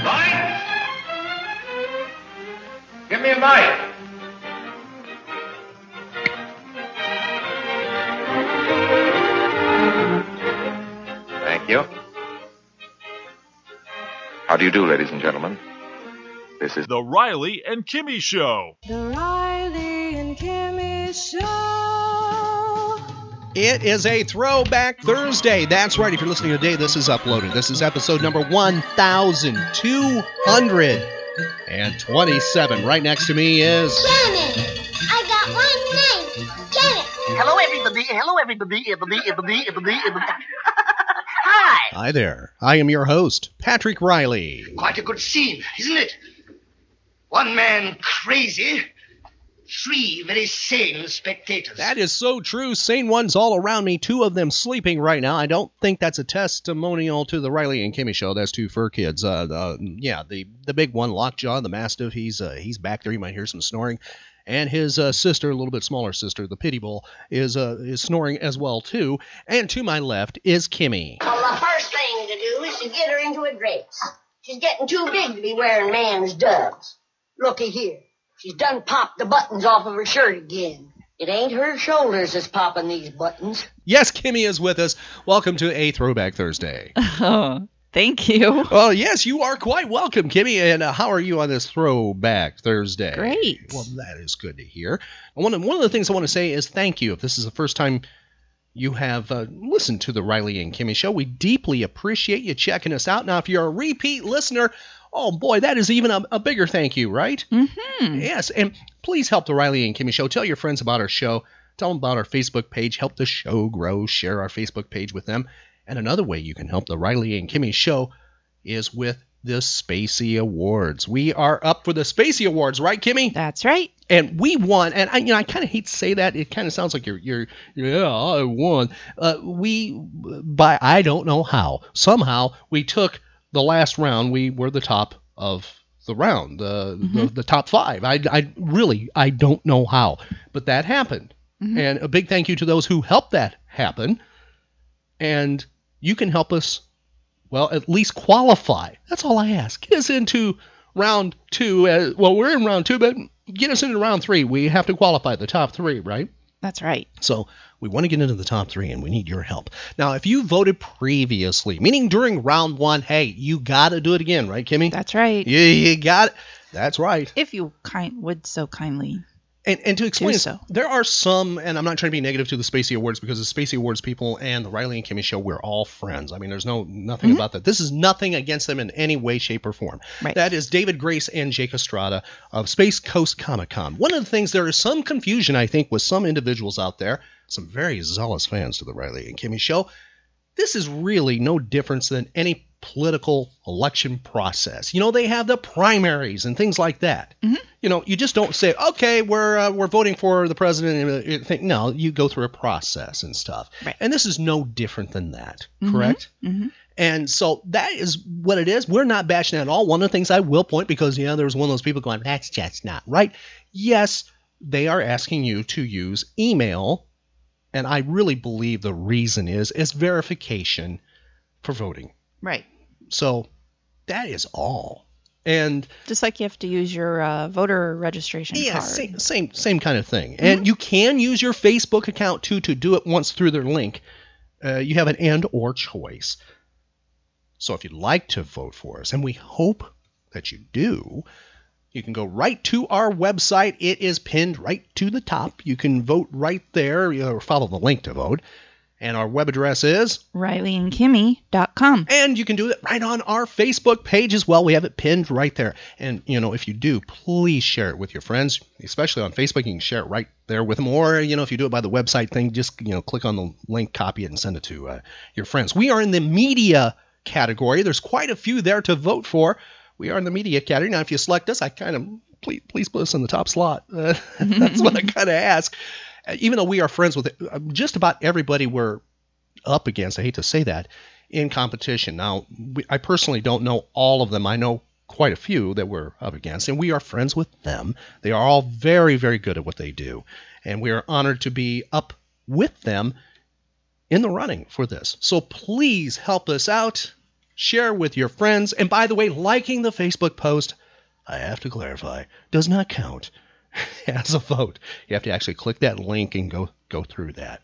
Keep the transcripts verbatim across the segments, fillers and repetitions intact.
Mike! Give me a mic! Thank you. How do you do, ladies and gentlemen? This is The Riley and Kimmy Show. The Riley and Kimmy Show. It is a throwback Thursday. That's right. If you're listening today, this is uploaded. This is episode number one thousand two hundred twenty-seven. Right next to me is... Janet! I got one name. Janet! Hello, everybody. Hello, everybody. Everybody, everybody, everybody, everybody. Hi. Hi there. I am your host, Patrick Riley. Quite a good scene, isn't it? One man crazy, three very sane spectators. That is so true. Sane ones all around me, two of them sleeping right now. I don't think that's a testimonial to the Riley and Kimmy Show. That's two fur kids. Uh, the, yeah, the, the big one, Lockjaw, the Mastiff, he's uh, he's back there. You might hear some snoring. And his uh, sister, a little bit smaller sister, the Pity Bull, is uh, is snoring as well, too. And to my left is Kimmy. Well, the first thing to do is to get her into a dress. She's getting too big to be wearing man's duds. Looky here. She's done popped the buttons off of her shirt again. It ain't her shoulders that's popping these buttons. Yes, Kimmy is with us. Welcome to A Throwback Thursday. Oh, thank you. Well, yes, you are quite welcome, Kimmy. And uh, how are you on this Throwback Thursday? Great. Well, that is good to hear. One of, one of the things I want to say is thank you. If this is the first time you have uh, listened to the Riley and Kimmy Show, we deeply appreciate you checking us out. Now, if you're a repeat listener, oh, boy, that is even a, a bigger thank you, right? Mm-hmm. Yes, and please help the Riley and Kimmy Show. Tell your friends about our show. Tell them about our Facebook page. Help the show grow. Share our Facebook page with them. And another way you can help the Riley and Kimmy Show is with the Spacie Awards. We are up for the Spacie Awards, right, Kimmy? That's right. And we won. And I, you know, I kind of hate to say that. It kind of sounds like you're, you're, yeah, I won. Uh, we, by I don't know how, somehow we took the last round. We were the top of the round, uh, mm-hmm. the the top five. I, I really, I don't know how, but that happened. Mm-hmm. And a big thank you to those who helped that happen. And you can help us, well, at least qualify. That's all I ask. Get us into round two. Uh, well, we're in round two, but get us into round three. We have to qualify the top three, right? That's right. So we want to get into the top three, and we need your help. Now, if you voted previously, meaning during round one, hey, you got to do it again, right, Kimmy? That's right. Yeah, you, you got it. That's right. If you kind would so kindly. And, and to explain this, so. There are some, and I'm not trying to be negative to the Spacie Awards, because the Spacie Awards people and the Riley and Kimmy Show, we're all friends. I mean, there's no nothing mm-hmm. about that. This is nothing against them in any way, shape, or form. Right. That is David Grace and Jake Estrada of Space Coast Comic-Con. One of the things, there is some confusion, I think, with some individuals out there, some very zealous fans to the Riley and Kimmy Show. This is really no difference than any political election process. You know, they have the primaries and things like that. Mm-hmm. You know, you just don't say, okay, we're uh, we're voting for the president. And think, no, you go through a process and stuff. Right. And this is no different than that, mm-hmm. correct? Mm-hmm. And so that is what it is. We're not bashing at all. One of the things I will point, because, yeah, there's one of those people going, that's just not right. Yes, they are asking you to use email. And I really believe the reason is, is verification for voting. Right. So that is all. And just like you have to use your uh, voter registration yeah, card. Yeah, same, same, same kind of thing. Mm-hmm. And you can use your Facebook account, too, to do it once through their link. Uh, you have an and or choice. So if you'd like to vote for us, and we hope that you do, you can go right to our website. It is pinned right to the top. You can vote right there or follow the link to vote. And our web address is riley and kimmy dot com. And you can do it right on our Facebook page as well. We have it pinned right there. And, you know, if you do, please share it with your friends, especially on Facebook. You can share it right there with them. Or, you know, if you do it by the website thing, just, you know, click on the link, copy it, and send it to uh, your friends. We are in the media category. There's quite a few there to vote for. we are in the media category. Now, if you select us, I kind of please, please put us in the top slot. Uh, that's what I kind of ask. Even though we are friends with just about everybody we're up against, I hate to say that, in competition. Now, we, I personally don't know all of them. I know quite a few that we're up against, and we are friends with them. They are all very, very good at what they do, and we are honored to be up with them in the running for this. So please help us out. Share with your friends. And by the way, liking the Facebook post, I have to clarify, does not count as a vote. You have to actually click that link and go go through that.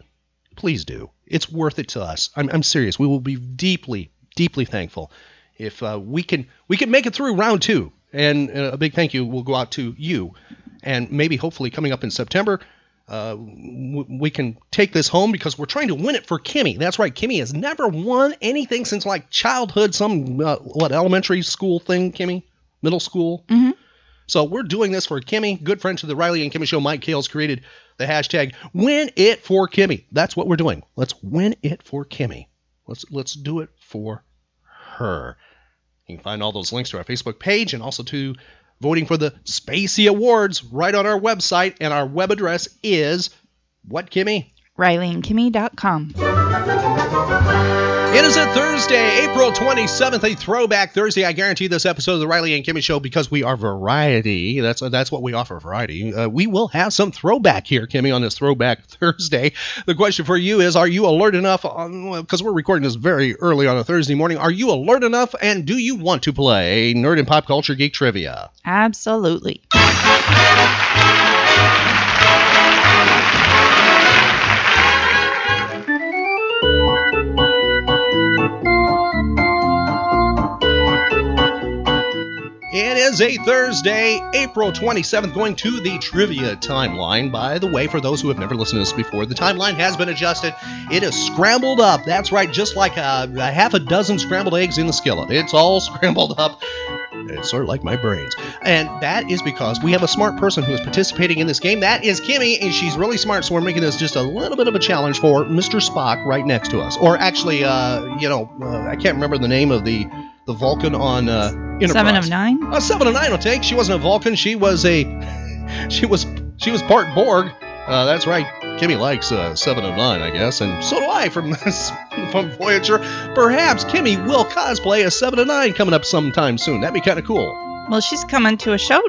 Please do. It's worth it to us. I'm, I'm serious. We will be deeply, deeply thankful if uh, we can we can make it through round two. And uh, a big thank you will go out to you. And maybe hopefully coming up in September, uh, w- we can take this home, because we're trying to win it for Kimmy. That's right. Kimmy has never won anything since like childhood, some uh, what elementary school thing, Kimmy? Middle school? Mm-hmm. So we're doing this for Kimmy. Good friend to the Riley and Kimmy Show, Mike Kales created the hashtag Win It For Kimmy. That's what we're doing. Let's win it for Kimmy. Let's let's do it for her. You can find all those links to our Facebook page and also to voting for the Spacie Awards right on our website. And our web address is what, Kimmy? Riley and Kimmy dot com. It is a Thursday, April twenty-seventh, a throwback Thursday. I guarantee this episode of the Riley and Kimmy Show, because we are variety. That's that's what we offer, variety. Uh, we will have some throwback here, Kimmy, on this throwback Thursday. The question for you is, are you alert enough? Because we're recording this very early on a Thursday morning. Are you alert enough, and do you want to play Nerd and Pop Culture Geek Trivia? Absolutely. It is a Thursday, April twenty-seventh, going to the trivia timeline. By the way, for those who have never listened to this before, the timeline has been adjusted. It is scrambled up. That's right, just like a, a half a dozen scrambled eggs in the skillet. It's all scrambled up. It's sort of like my brains. And that is because we have a smart person who is participating in this game. That is Kimmy, and she's really smart, so we're making this just a little bit of a challenge for Mister Spock right next to us. Or actually, uh, you know, uh, I can't remember the name of the... The Vulcan on uh, Enterprise. Seven of Nine? Uh, Seven of Nine will take. She wasn't a Vulcan. She was a... She was she was part Borg. Uh, that's right. Kimmy likes uh, Seven of Nine, I guess. And so do I from, from Voyager. Perhaps Kimmy will cosplay a Seven of Nine coming up sometime soon. That'd be kind of cool. Well, she's coming to a show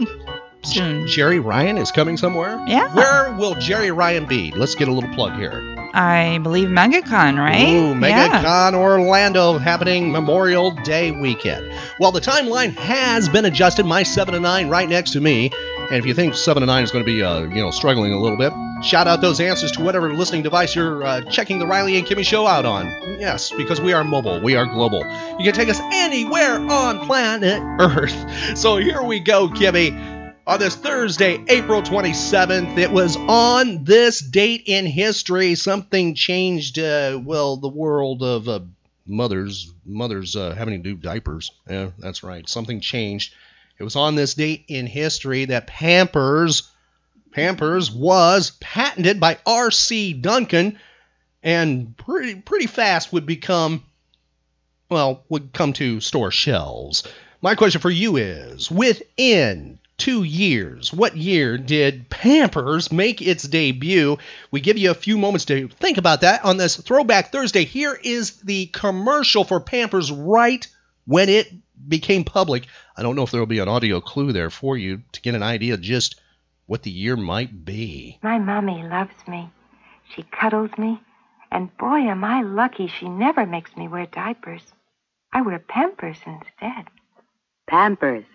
soon. Jeri Ryan is coming somewhere? Yeah. Where will Jeri Ryan be? Let's get a little plug here. I believe MegaCon, right? Ooh, MegaCon yeah. Orlando, happening Memorial Day weekend. Well, the timeline has been adjusted. My seven to nine right next to me. And if you think seven to nine is going to be, uh, you know, struggling a little bit, shout out those answers to whatever listening device you're uh, checking the Riley and Kimmy Show out on. Yes, because we are mobile. We are global. You can take us anywhere on planet Earth. So here we go, Kimmy. On this Thursday, April twenty-seventh, it was on this date in history something changed, uh, well, the world of uh, mothers, mothers uh, having to do diapers. Yeah, that's right. Something changed. It was on this date in history that Pampers, Pampers was patented by R C. Duncan, and pretty, pretty fast would become, well, would come to store shelves. My question for you is, within... Two years. What year did Pampers make its debut? We give you a few moments to think about that on this Throwback Thursday. Here is the commercial for Pampers right when it became public. I don't know if there will be an audio clue there for you to get an idea just what the year might be. My mommy loves me. She cuddles me. And boy, am I lucky she never makes me wear diapers. I wear Pampers instead. Pampers.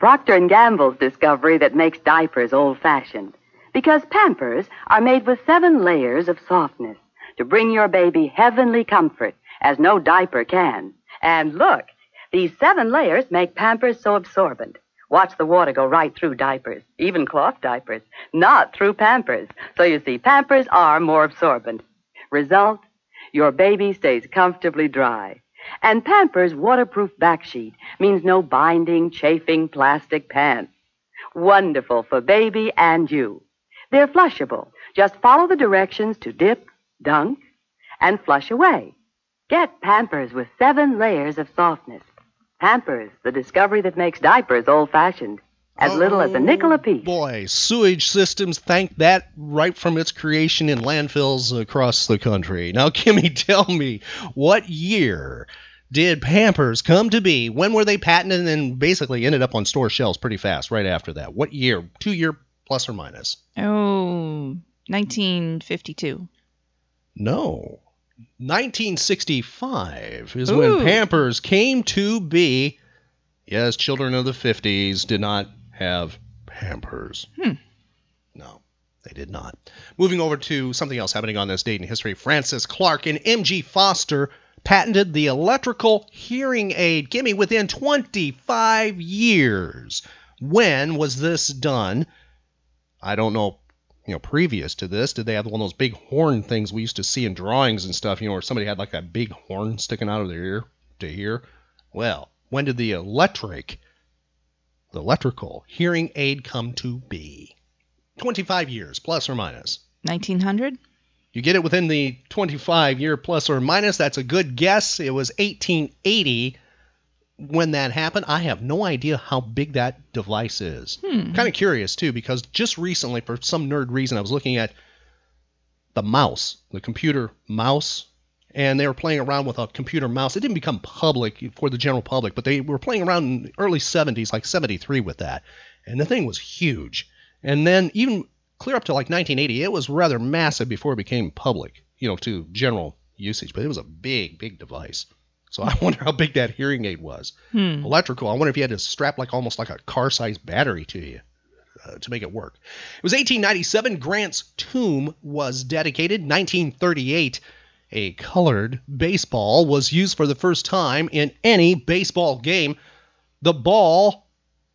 Procter and Gamble's discovery that makes diapers old-fashioned. Because Pampers are made with seven layers of softness to bring your baby heavenly comfort, as no diaper can. And look, these seven layers make Pampers so absorbent. Watch the water go right through diapers, even cloth diapers, not through Pampers. So you see, Pampers are more absorbent. Result, your baby stays comfortably dry. And Pampers' waterproof backsheet means no binding, chafing plastic pants. Wonderful for baby and you. They're flushable. Just follow the directions to dip, dunk, and flush away. Get Pampers with seven layers of softness. Pampers, the discovery that makes diapers old-fashioned, as oh, little as a nickel apiece. Boy, sewage systems thank that right from its creation in landfills across the country. Now, Kimmy, tell me, what year did Pampers come to be? When were they patented and basically ended up on store shelves pretty fast right after that? What year? Two-year plus or minus? Oh, nineteen fifty-two. No. nineteen sixty-five is Ooh. When Pampers came to be. Yes, children of the fifties did not have Pampers. Hmm. No, they did not. Moving over to something else happening on this date in history, Francis Clark and M G Foster patented the electrical hearing aid. Give me within twenty-five years. When was this done? I don't know. You know, previous to this, did they have one of those big horn things we used to see in drawings and stuff, you know, where somebody had like that big horn sticking out of their ear to hear? Well, when did the electric, the electrical hearing aid come to be? twenty-five years, plus or minus. nineteen hundred? You get it within the twenty-five year plus or minus. That's a good guess. It was eighteen eighty when that happened. I have no idea how big that device is. Hmm. Kind of curious, too, because just recently, for some nerd reason, I was looking at the mouse, the computer mouse, and they were playing around with a computer mouse. It didn't become public for the general public, but they were playing around in the early seventies, like seventy-three with that, and the thing was huge. And then even clear up to like nineteen eighty, it was rather massive before it became public, you know, to general usage, but it was a big, big device. So I wonder how big that hearing aid was. Hmm. Electrical. I wonder if you had to strap like almost like a car-sized battery to you uh, to make it work. It was eighteen ninety-seven. Grant's tomb was dedicated. nineteen thirty-eight, a colored baseball was used for the first time in any baseball game. The ball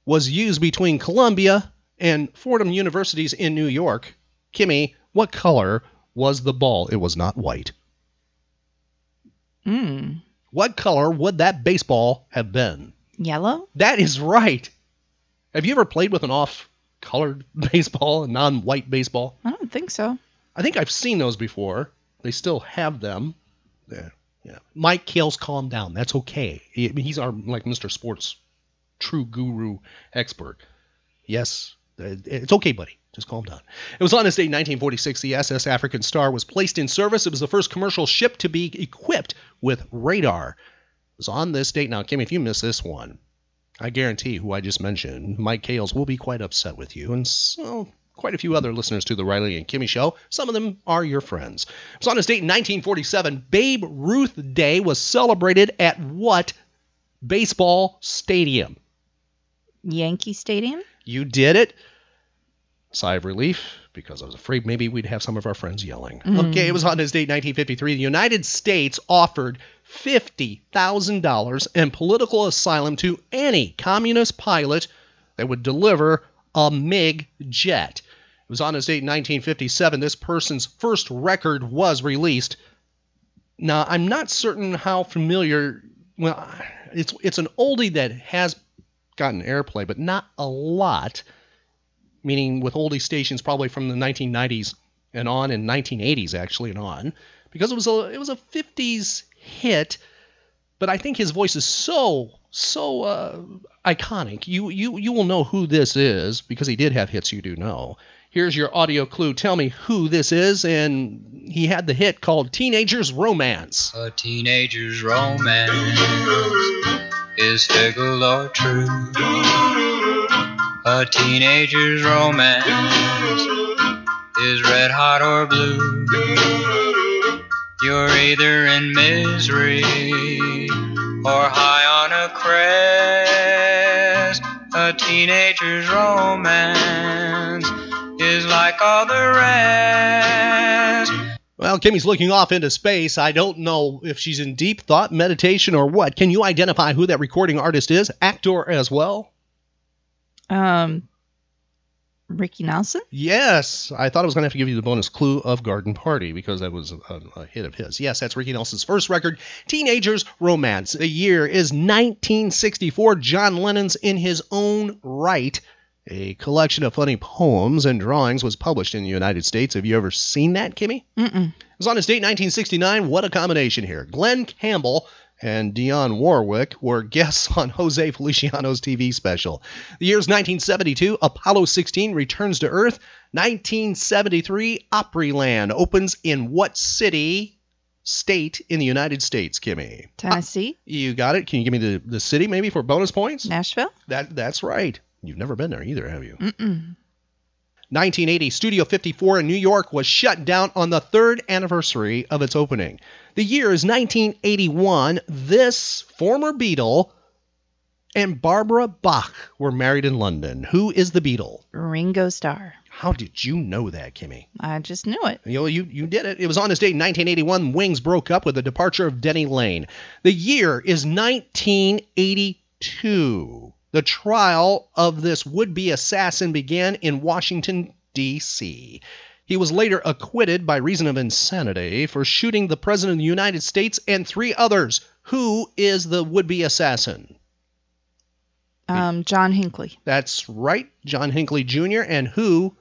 was used between Columbia and Fordham Universities in New York. Kimmy, what color was the ball? It was not white. Hmm. What color would that baseball have been? Yellow? That is right. Have you ever played with an off-colored baseball, a non-white baseball? I don't think so. I think I've seen those before. They still have them. Yeah, yeah. Mike Kales, calm down. That's okay. He, he's our like Mister Sports true guru expert. Yes, it's okay, buddy. Just calm down. It was on this day, nineteen forty-six, the S S African Star was placed in service. It was the first commercial ship to be equipped with radar. It was on this date. Now, Kimmy, if you miss this one, I guarantee who I just mentioned, Mike Kales, will be quite upset with you. And so quite a few other listeners to the Riley and Kimmy Show. Some of them are your friends. It was on this date, nineteen forty-seven, Babe Ruth Day was celebrated at what baseball stadium? Yankee Stadium? You did it. Sigh of relief, because I was afraid maybe we'd have some of our friends yelling. Mm. Okay, it was on this date, nineteen fifty-three. The United States offered fifty thousand dollars in political asylum to any communist pilot that would deliver a MiG jet. It was on this date, nineteen fifty-seven. This person's first record was released. Now, I'm not certain how familiar... Well, it's, it's an oldie that has gotten airplay, but not a lot... meaning with oldie stations probably from the nineteen nineties and on, and nineteen eighties actually and on, because it was a it was a fifties hit, but I think his voice is so so uh, iconic. You you you will know who this is because he did have hits you do know. Here's your audio clue. Tell me who this is, and he had the hit called "Teenager's Romance." A teenager's romance is fickle or true. A teenager's romance is red hot or blue. You're either in misery or high on a crest. A teenager's romance is like all the rest. Well, Kimmy's looking off into space. I don't know if she's in deep thought, meditation, or what. Can you identify who that recording artist is? Actor as well? Um, Ricky Nelson? Yes. I thought I was going to have to give you the bonus clue of Garden Party because that was a, a hit of his. Yes, that's Ricky Nelson's first record, Teenager's Romance. The year is nineteen sixty-four. John Lennon's In His Own Right, a collection of funny poems and drawings, was published in the United States. Have you ever seen that, Kimmy? Mm-mm. It was on this date, nineteen sixty-nine. What a combination here. Glenn Campbell and Dionne Warwick were guests on Jose Feliciano's T V special. The year's nineteen seventy-two, Apollo sixteen returns to Earth. nineteen seventy-three, Opryland opens in what city, state in the United States, Kimmy? Tennessee. Ah, you got it. Can you give me the, the city maybe for bonus points? Nashville. That That's right. You've never been there either, have you? Mm-mm. nineteen eighty, Studio fifty-four in New York was shut down on the third anniversary of its opening. The year is nineteen eighty-one. This former Beatle and Barbara Bach were married in London. Who is the Beatle? Ringo Starr. How did you know that, Kimmy? I just knew it. You, you, you did it. It was on this date in nineteen eighty-one. Wings broke up with the departure of Denny Laine. The year is nineteen eighty-two. The trial of this would-be assassin began in Washington, D C He was later acquitted by reason of insanity for shooting the President of the United States and three others. Who is the would-be assassin? Um, John Hinckley. That's right, John Hinckley Junior And who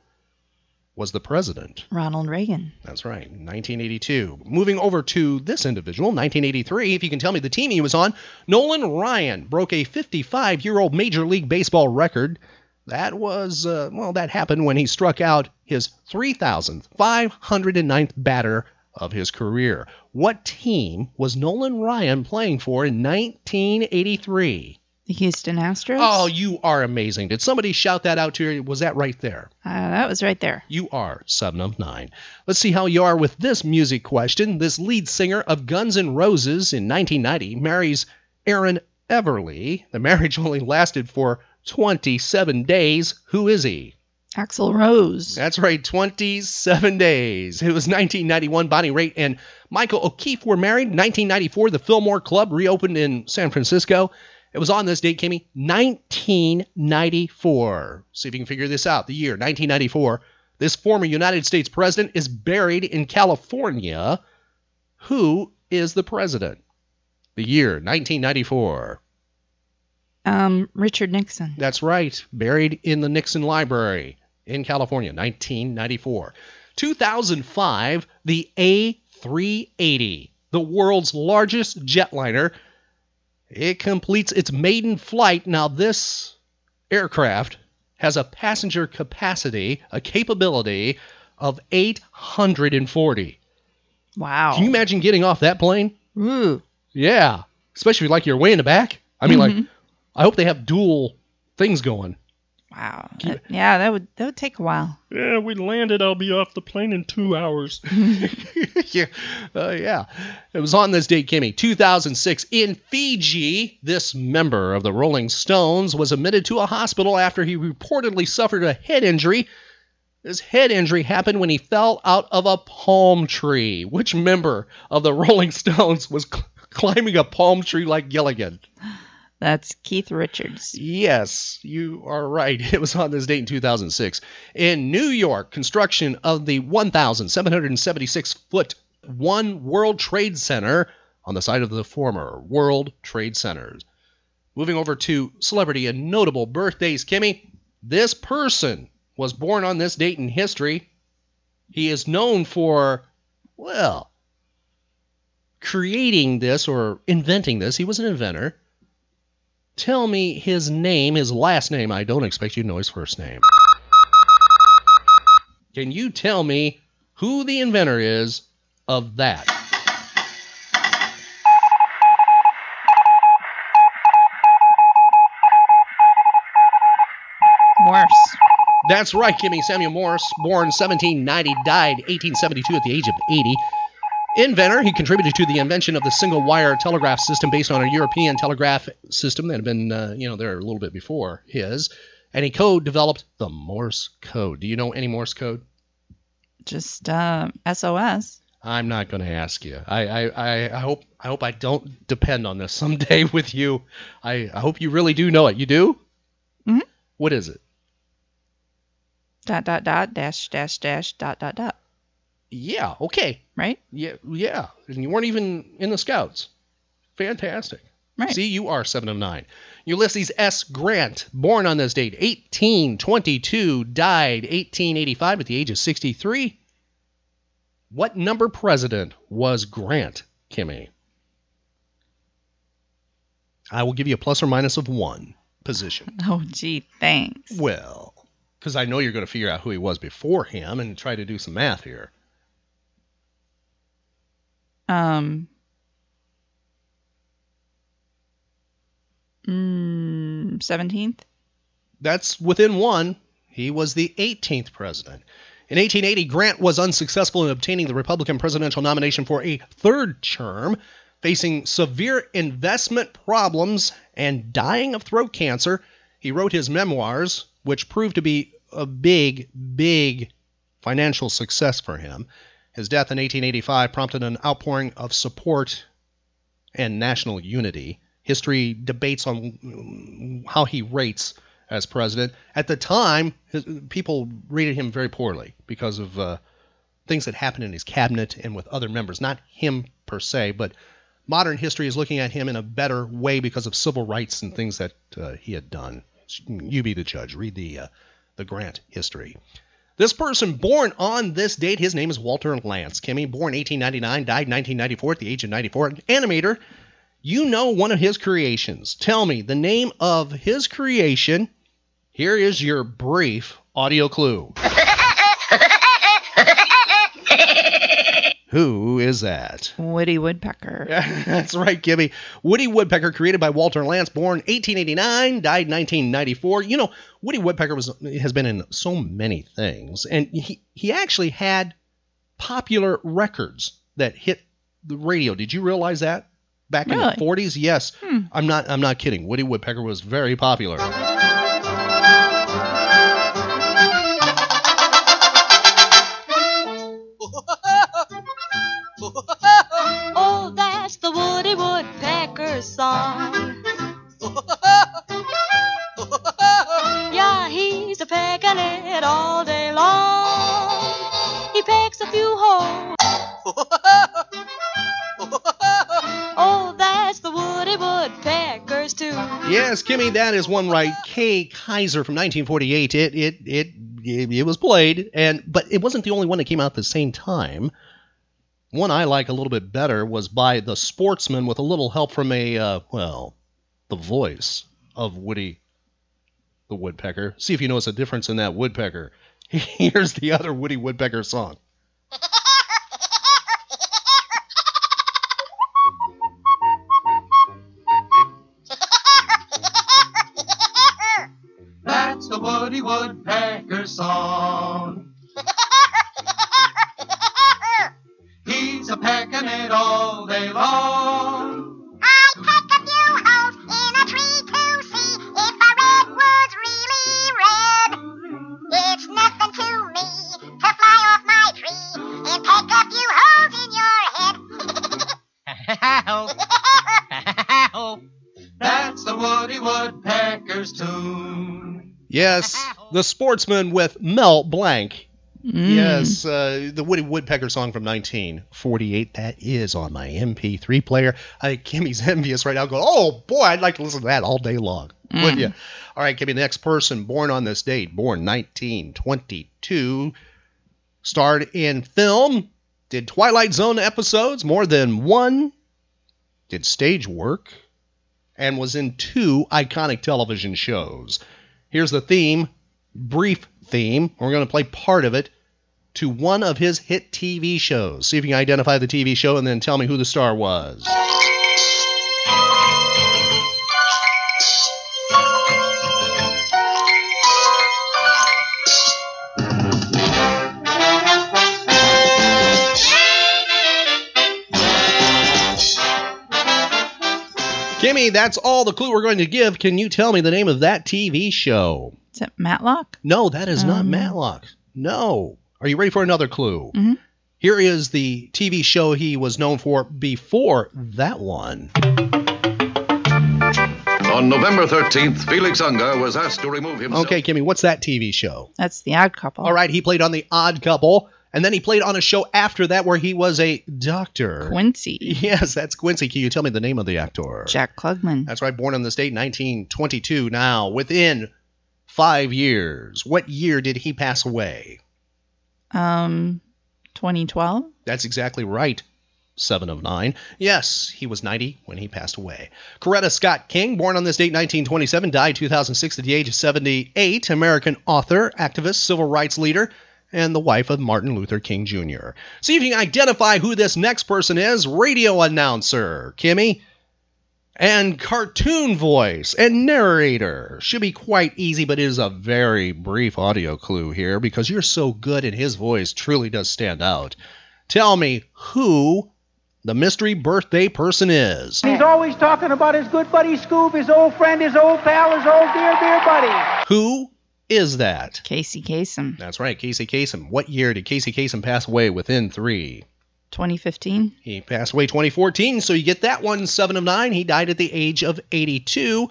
was the president? Ronald Reagan. That's right, nineteen eighty-two. Moving over to this individual, nineteen eighty-three, if you can tell me the team he was on, Nolan Ryan broke a fifty-five-year-old Major League Baseball record. That was, uh, well, that happened when he struck out his three thousand five hundred ninth batter of his career. What team was Nolan Ryan playing for in nineteen eighty-three? The Houston Astros. Oh, you are amazing. Did somebody shout that out to you? Was that right there? Uh, that was right there. You are sub num nine. Let's see how you are with this music question. This lead singer of Guns N' Roses in nineteen ninety marries Aaron Everly. The marriage only lasted for twenty-seven days. Who is he? Axl Rose. That's right, twenty-seven days. It was nineteen ninety-one. Bonnie Raitt and Michael O'Keefe were married. nineteen ninety-four, the Fillmore Club reopened in San Francisco. It was on this date, Kimmy, nineteen ninety-four. See if you can figure this out. The year, nineteen ninety-four. This former United States president is buried in California. Who is the president? The year, nineteen ninety-four. Um, Richard Nixon. That's right. Buried in the Nixon Library in California, nineteen ninety-four. two thousand five, the A three eighty, the world's largest jetliner. It completes its maiden flight. Now, this aircraft has a passenger capacity, a capability of eight hundred forty. Wow. Can you imagine getting off that plane? Ooh. Yeah. Especially if, like, you're way in the back. I mean, mm-hmm. like, I hope they have dual things going. Wow. That, yeah, that would that would take a while. Yeah, we landed. I'll be off the plane in two hours. yeah. Uh, yeah. It was on this date, Kimmy, two thousand six. In Fiji, this member of the Rolling Stones was admitted to a hospital after he reportedly suffered a head injury. This head injury happened when he fell out of a palm tree. Which member of the Rolling Stones was cl- climbing a palm tree like Gilligan? That's Keith Richards. Yes, you are right. It was on this date in two thousand six. In New York, construction of the one thousand seven hundred seventy-six foot One World Trade Center on the site of the former World Trade Centers. Moving over to celebrity and notable birthdays, Kimmy. This person was born on this date in history. He is known for, well, creating this or inventing this. He was an inventor. Tell me his name, his last name. I don't expect you to know his first name. Can you tell me who the inventor is of that? Morse. That's right, Kimmy. Samuel Morse, born seventeen ninety, died eighteen seventy-two at the age of eighty. Inventor, he contributed to the invention of the single-wire telegraph system based on a European telegraph system that had been, uh, you know, there a little bit before his. And he co-developed the Morse code. Do you know any Morse code? Just uh, S O S. I'm not going to ask you. I, I, I hope I hope I don't depend on this someday with you. I, I hope you really do know it. You do? Mm-hmm. What is it? Dot, dot, dot, dash, dash, dash, dot, dot, dot. Yeah, okay. Right? Yeah, yeah. And you weren't even in the Scouts. Fantastic. Right. See, you are seven of nine. Ulysses S. Grant, born on this date, eighteen twenty-two, died eighteen eighty-five at the age of sixty-three. What number president was Grant, Kimmy? I will give you a plus or minus of one position. Oh, gee, thanks. Well, because I know you're going to figure out who he was before him and try to do some math here. Um. Mm, seventeenth? That's within one. He was the eighteenth president. In eighteen eighty, Grant was unsuccessful in obtaining the Republican presidential nomination for a third term, facing severe investment problems and dying of throat cancer. He wrote his memoirs, which proved to be a big, big financial success for him. His death in eighteen eighty-five prompted an outpouring of support and national unity. History debates on how he rates as president. At the time, his, people rated him very poorly because of uh, things that happened in his cabinet and with other members. Not him per se, but modern history is looking at him in a better way because of civil rights and things that uh, he had done. You be the judge. Read the, uh, the Grant history. This person born on this date, his name is Walter Lantz. Kimmy, born eighteen ninety-nine, died nineteen ninety-four at the age of ninety-four. An animator. You know one of his creations. Tell me the name of his creation. Here is your brief audio clue. Who is that? Woody Woodpecker. That's right, Kimmy. Woody Woodpecker, created by Walter Lantz, born eighteen eighty-nine, died nineteen ninety-four. You know, Woody Woodpecker was has been in so many things, and he, he actually had popular records that hit the radio. Did you realize that? Back really? In the forties? Yes. Hmm. I'm not I'm not kidding. Woody Woodpecker was very popular. Oh, that's the Woody Woodpecker song. Yeah, he's a pecking it all day long. He pecks a few holes. Oh, that's the Woody Woodpeckers too. Yes, Kimmy, that is one right. Kay Kaiser from nineteen forty-eight. It it it it, it was played, and but it wasn't the only one that came out at the same time. One I like a little bit better was by The Sportsman with a little help from a, uh, well, the voice of Woody the Woodpecker. See if you notice a difference in that woodpecker. Here's the other Woody Woodpecker song. That's the Woody Woodpecker song. He's a peckin' it all day long. I peck a few holes in a tree to see if the redwood's really red. It's nothing to me to fly off my tree and peck a few holes in your head. That's the Woody Woodpecker's tune. Yes, The Sportsman with Mel Blanc. Mm. Yes, uh, the Woody Woodpecker song from nineteen forty-eight. That is on my M P three player. I think Kimmy's envious right now. Go, oh boy, I'd like to listen to that all day long, mm. wouldn't you? All right, Kimmy, the next person born on this date, born nineteen twenty-two, starred in film, did Twilight Zone episodes, more than one, did stage work, and was in two iconic television shows. Here's the theme, brief theme. We're going to play part of it to one of his hit T V shows. See if you can identify the T V show and then tell me who the star was. Kimmy, that's all the clue we're going to give. Can you tell me the name of that T V show? Is it Matlock? No, that is um, not Matlock. No. Are you ready for another clue? Mm-hmm. Here is the T V show he was known for before that one. On November thirteenth, Felix Unger was asked to remove himself. Okay, Kimmy, what's that T V show? That's The Odd Couple. All right, he played on The Odd Couple. And then he played on a show after that where he was a doctor. Quincy. Yes, that's Quincy. Can you tell me the name of the actor? Jack Klugman. That's right. Born on this date, nineteen twenty-two. Now, within five years, what year did he pass away? Um, twenty twelve. That's exactly right. seven of nine. Yes, he was ninety when he passed away. Coretta Scott King, born on this date nineteen twenty-seven, died two thousand six at the age of seventy-eight. American author, activist, civil rights leader, and the wife of Martin Luther King Junior See if you can identify who this next person is. Radio announcer, Kimmy. And cartoon voice and narrator. Should be quite easy, but it is a very brief audio clue here because you're so good and his voice truly does stand out. Tell me who the mystery birthday person is. He's always talking about his good buddy Scoob, his old friend, his old pal, his old dear, dear buddy. Who is that? Casey Kasem. That's right, Casey Kasem. What year did Casey Kasem pass away within three? twenty fifteen. He passed away twenty fourteen, so you get that one, seven of nine. He died at the age of eighty-two.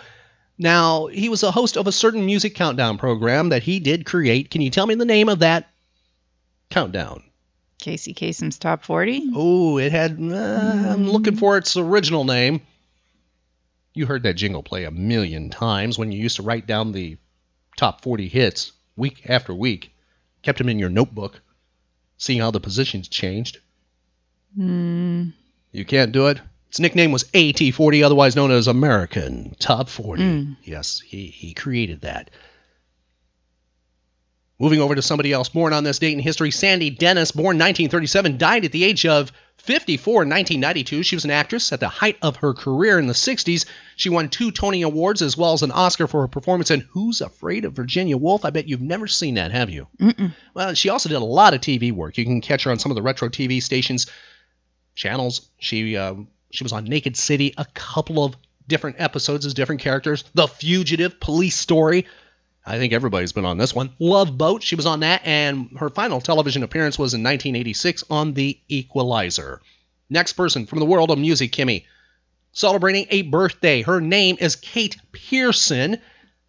Now, he was a host of a certain music countdown program that he did create. Can you tell me the name of that countdown? Casey Kasem's Top forty. Oh, it had, uh, mm. I'm looking for its original name. You heard that jingle play a million times when you used to write down the Top forty hits week after week. Kept them in your notebook, seeing how the positions changed. Mm. You can't do it? Its nickname was A T forty, otherwise known as American Top forty. Mm. Yes, he, he created that. Moving over to somebody else born on this date in history, Sandy Dennis, born nineteen thirty-seven, died at the age of fifty-four in nineteen ninety-two. She was an actress at the height of her career in the sixties. She won two Tony Awards as well as an Oscar for her performance in Who's Afraid of Virginia Woolf? I bet you've never seen that, have you? Mm-mm. Well, she also did a lot of T V work. You can catch her on some of the retro T V stations, channels. She uh, she was on Naked City, a couple of different episodes as different characters. The Fugitive, Police Story. I think everybody's been on this one. Love Boat, she was on that, and her final television appearance was in nineteen eighty-six on The Equalizer. Next person from the world of music, Kimmy. Celebrating a birthday. Her name is Kate Pierson.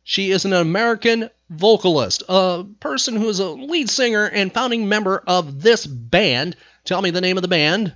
She is an American vocalist, a person who is a lead singer and founding member of this band. Tell me the name of the band.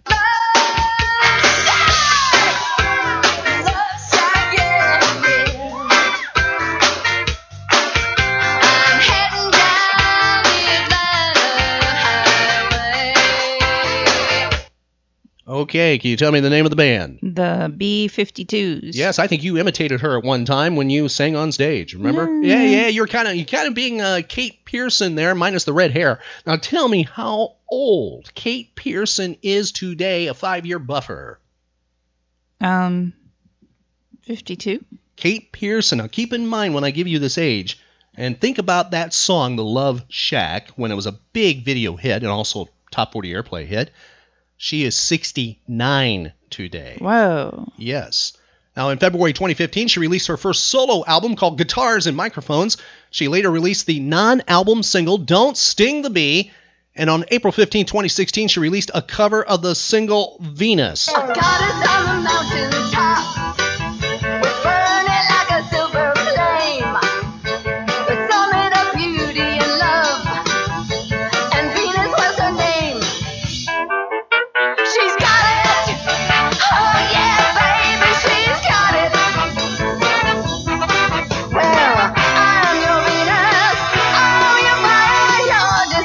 Okay, can you tell me the name of the band? The B fifty-twos. Yes, I think you imitated her at one time when you sang on stage, remember? Mm. Yeah, yeah, you're kind of you kind of being uh, Kate Pierson there, minus the red hair. Now tell me how old Kate Pierson is today, a five-year buffer. Um, fifty-two. Kate Pierson. Now keep in mind when I give you this age, and think about that song, The Love Shack, when it was a big video hit and also Top forty Airplay hit. She is sixty-nine today. Whoa. Yes. Now, in February twenty fifteen, she released her first solo album called Guitars and Microphones. She later released the non-album single, Don't Sting the Bee. And on April fifteenth, twenty sixteen, she released a cover of the single, Venus. God is on the mountain top. We're burning like a silver flame. The summit of beauty and love. And Venus was her name. She's got it! Oh yeah, baby, she's got it! Well, I'm your Venus, I'm your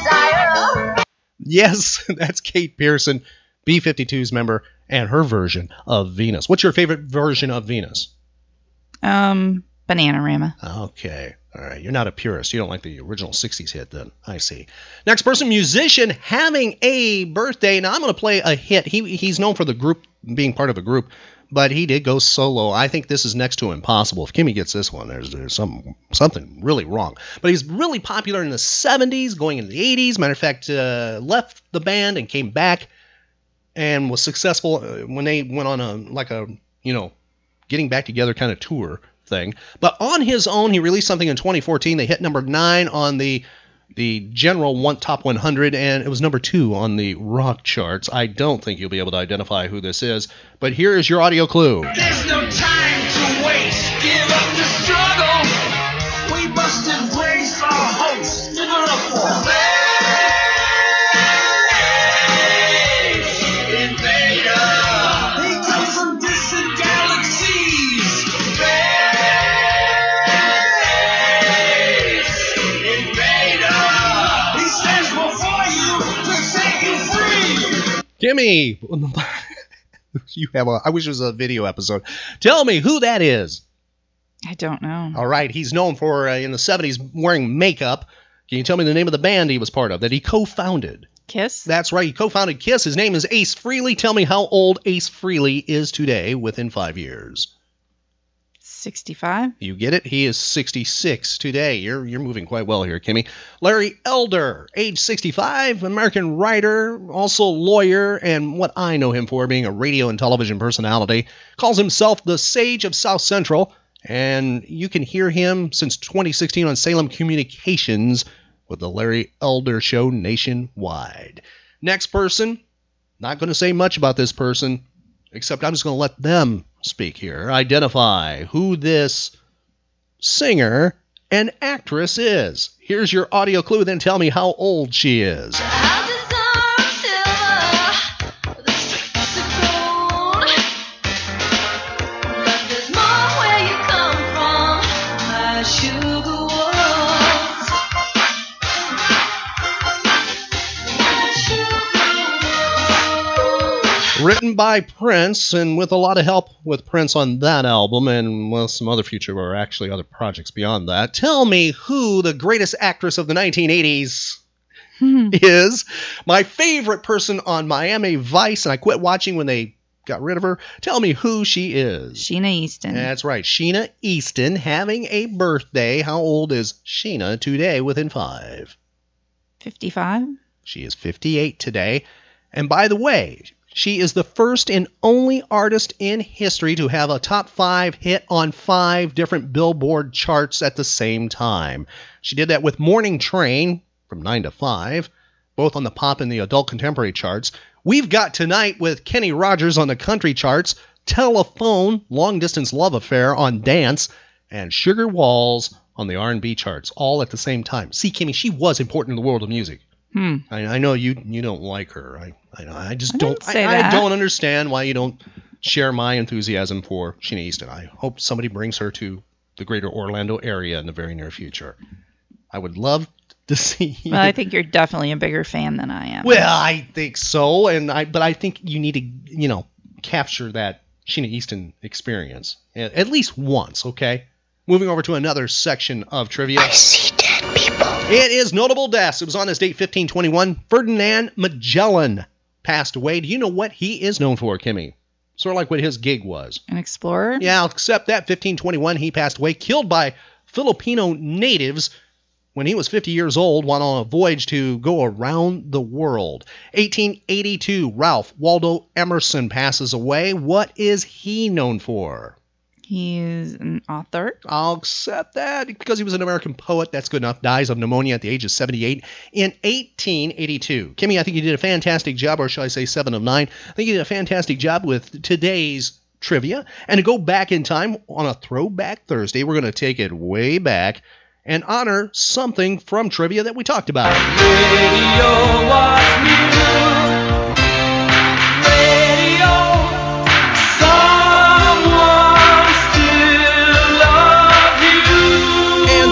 fire, your desire. Yes, that's Kate Pierson, B fifty-two's member, and her version of Venus. What's your favorite version of Venus? Um, Bananarama. Okay. All right, you're not a purist. You don't like the original sixties hit, then. I see. Next person, musician having a birthday. Now, I'm going to play a hit. He He's known for the group, being part of a group, but he did go solo. I think this is next to impossible. If Kimmy gets this one, there's, there's some, something really wrong. But he's really popular in the seventies, going into the eighties. Matter of fact, uh, left the band and came back and was successful when they went on a, like a, you know, getting back together kind of tour thing. But on his own, he released something in twenty fourteen. They hit number nine on the the general one, top one hundred, and it was number two on the rock charts. I don't think you'll be able to identify who this is, but here is your audio clue. There's no time to waste. Give up the struggle. We must embrace our host. Give her up for that. Kimmy, You have a, I wish it was a video episode. Tell me who that is. I don't know. All right. He's known for, uh, in the seventies, wearing makeup. Can you tell me the name of the band he was part of that he co-founded? Kiss. That's right. He co-founded Kiss. His name is Ace Frehley. Tell me how old Ace Frehley is today within five years. sixty-five. You get it? He is sixty-six today. You're you're moving quite well here, Kimmy. Larry Elder, age sixty-five, American writer, also lawyer, and what I know him for, being a radio and television personality. Calls himself the Sage of South Central, and you can hear him since twenty sixteen on Salem Communications with the Larry Elder Show nationwide. Next person, not going to say much about this person, except I'm just going to let them speak here. Identify who this singer and actress is. Here's your audio clue, then tell me how old she is. Written by Prince, and with a lot of help with Prince on that album, and well, some other future, or actually other projects beyond that. Tell me who the greatest actress of the nineteen eighties hmm. is. My favorite person on Miami Vice, and I quit watching when they got rid of her. Tell me who she is. Sheena Easton. That's right. Sheena Easton having a birthday. How old is Sheena today within five? fifty-five. She is fifty-eight today. And by the way, she is the first and only artist in history to have a top five hit on five different Billboard charts at the same time. She did that with Morning Train from nine to five, both on the pop and the adult contemporary charts. We've got tonight with Kenny Rogers on the country charts, Telephone, Long Distance Love Affair on dance, and Sugar Walls on the R and B charts, all at the same time. See, Kimmy, she was important in the world of music. Hmm. I, I know you you don't like her. I I, I just I don't I, I don't understand why you don't share my enthusiasm for Sheena Easton. I hope somebody brings her to the greater Orlando area in the very near future. I would love to see you. Well, I think you're definitely a bigger fan than I am. Well, I think so, and I but I think you need to, you know, capture that Sheena Easton experience at, at least once, okay? Moving over to another section of trivia. I see dead people. It is notable deaths. It was on this date, fifteen twenty-one. Ferdinand Magellan passed away. Do you know what he is known for, Kimmy? Sort of like what his gig was. An explorer? Yeah, except that fifteen twenty-one, he passed away, killed by Filipino natives when he was fifty years old while on a voyage to go around the world. eighteen eighty-two, Ralph Waldo Emerson passes away. What is he known for? He's an author. I'll accept that. Because he was an American poet, that's good enough. Dies of pneumonia at the age of seventy-eight in eighteen eighty-two. Kimmy, I think you did a fantastic job, or shall I say seven of nine. I think you did a fantastic job with today's trivia. And to go back in time on a Throwback Thursday, we're going to take it way back and honor something from trivia that we talked about. Radio Watch News.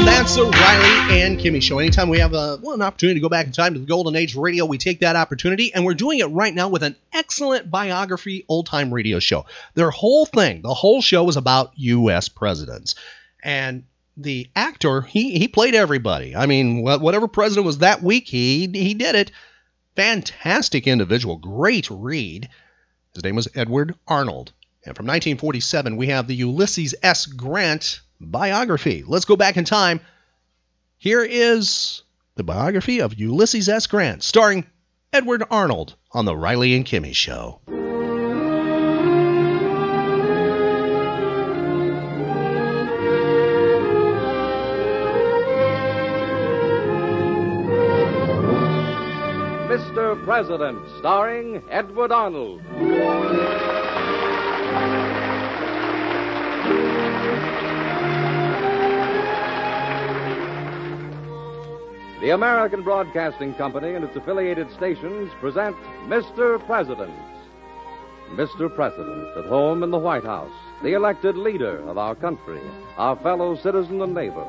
That's the Riley and Kimmy Show. Anytime we have a, well, an opportunity to go back in time to the Golden Age radio, we take that opportunity, and we're doing it right now with an excellent biography old-time radio show. Their whole thing, the whole show was about U S presidents. And the actor, he he played everybody. I mean, whatever president was that week, he he did it. Fantastic individual. Great read. His name was Edward Arnold. And from nineteen forty-seven, we have the Ulysses S. Grant biography. Let's go back in time. Here is the biography of Ulysses S. Grant, starring Edward Arnold on The Riley and Kimmy Show. Mister President, starring Edward Arnold. The American Broadcasting Company and its affiliated stations present Mister President. Mister President, at home in the White House, the elected leader of our country, our fellow citizen and neighbor.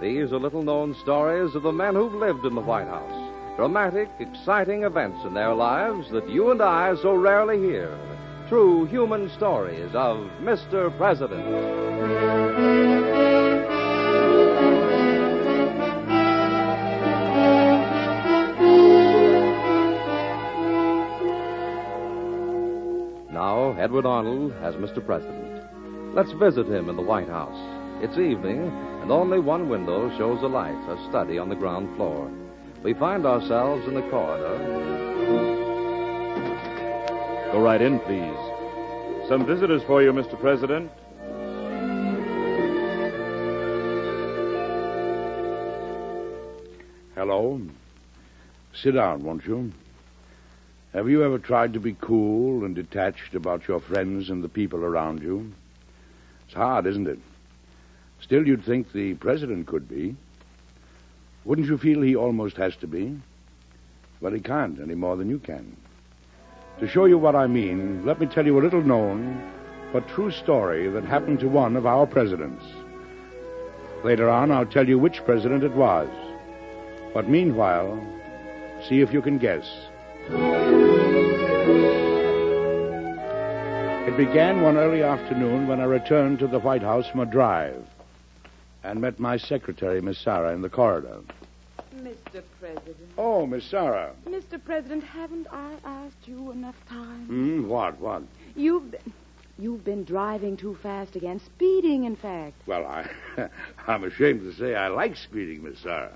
These are little-known stories of the men who've lived in the White House. Dramatic, exciting events in their lives that you and I so rarely hear. true human stories of Mister President. Now, Edward Arnold as Mister President. Let's visit him in the White House. It's evening, and only one window shows a light, a study on the ground floor. We find ourselves in the corridor. Go right in, please. Some visitors for you, Mister President. Hello. Sit down, won't you? Have you ever tried to be cool and detached about your friends and the people around you? It's hard, isn't it? Still, you'd think the president could be. Wouldn't you feel he almost has to be? Well, he can't any more than you can. To show you what I mean, let me tell you a little known but true story that happened to one of our presidents. Later on, I'll tell you which president it was. But meanwhile, see if you can guess. It began one early afternoon when I returned to the White House from a drive and met my secretary, Miss Sarah, in the corridor. Mister President. Oh, Miss Sarah. Mister President, haven't I asked you enough times? Mm, what, what? You've been, you've been driving too fast again, speeding, in fact. Well, I, I'm ashamed to say I like speeding, Miss Sarah.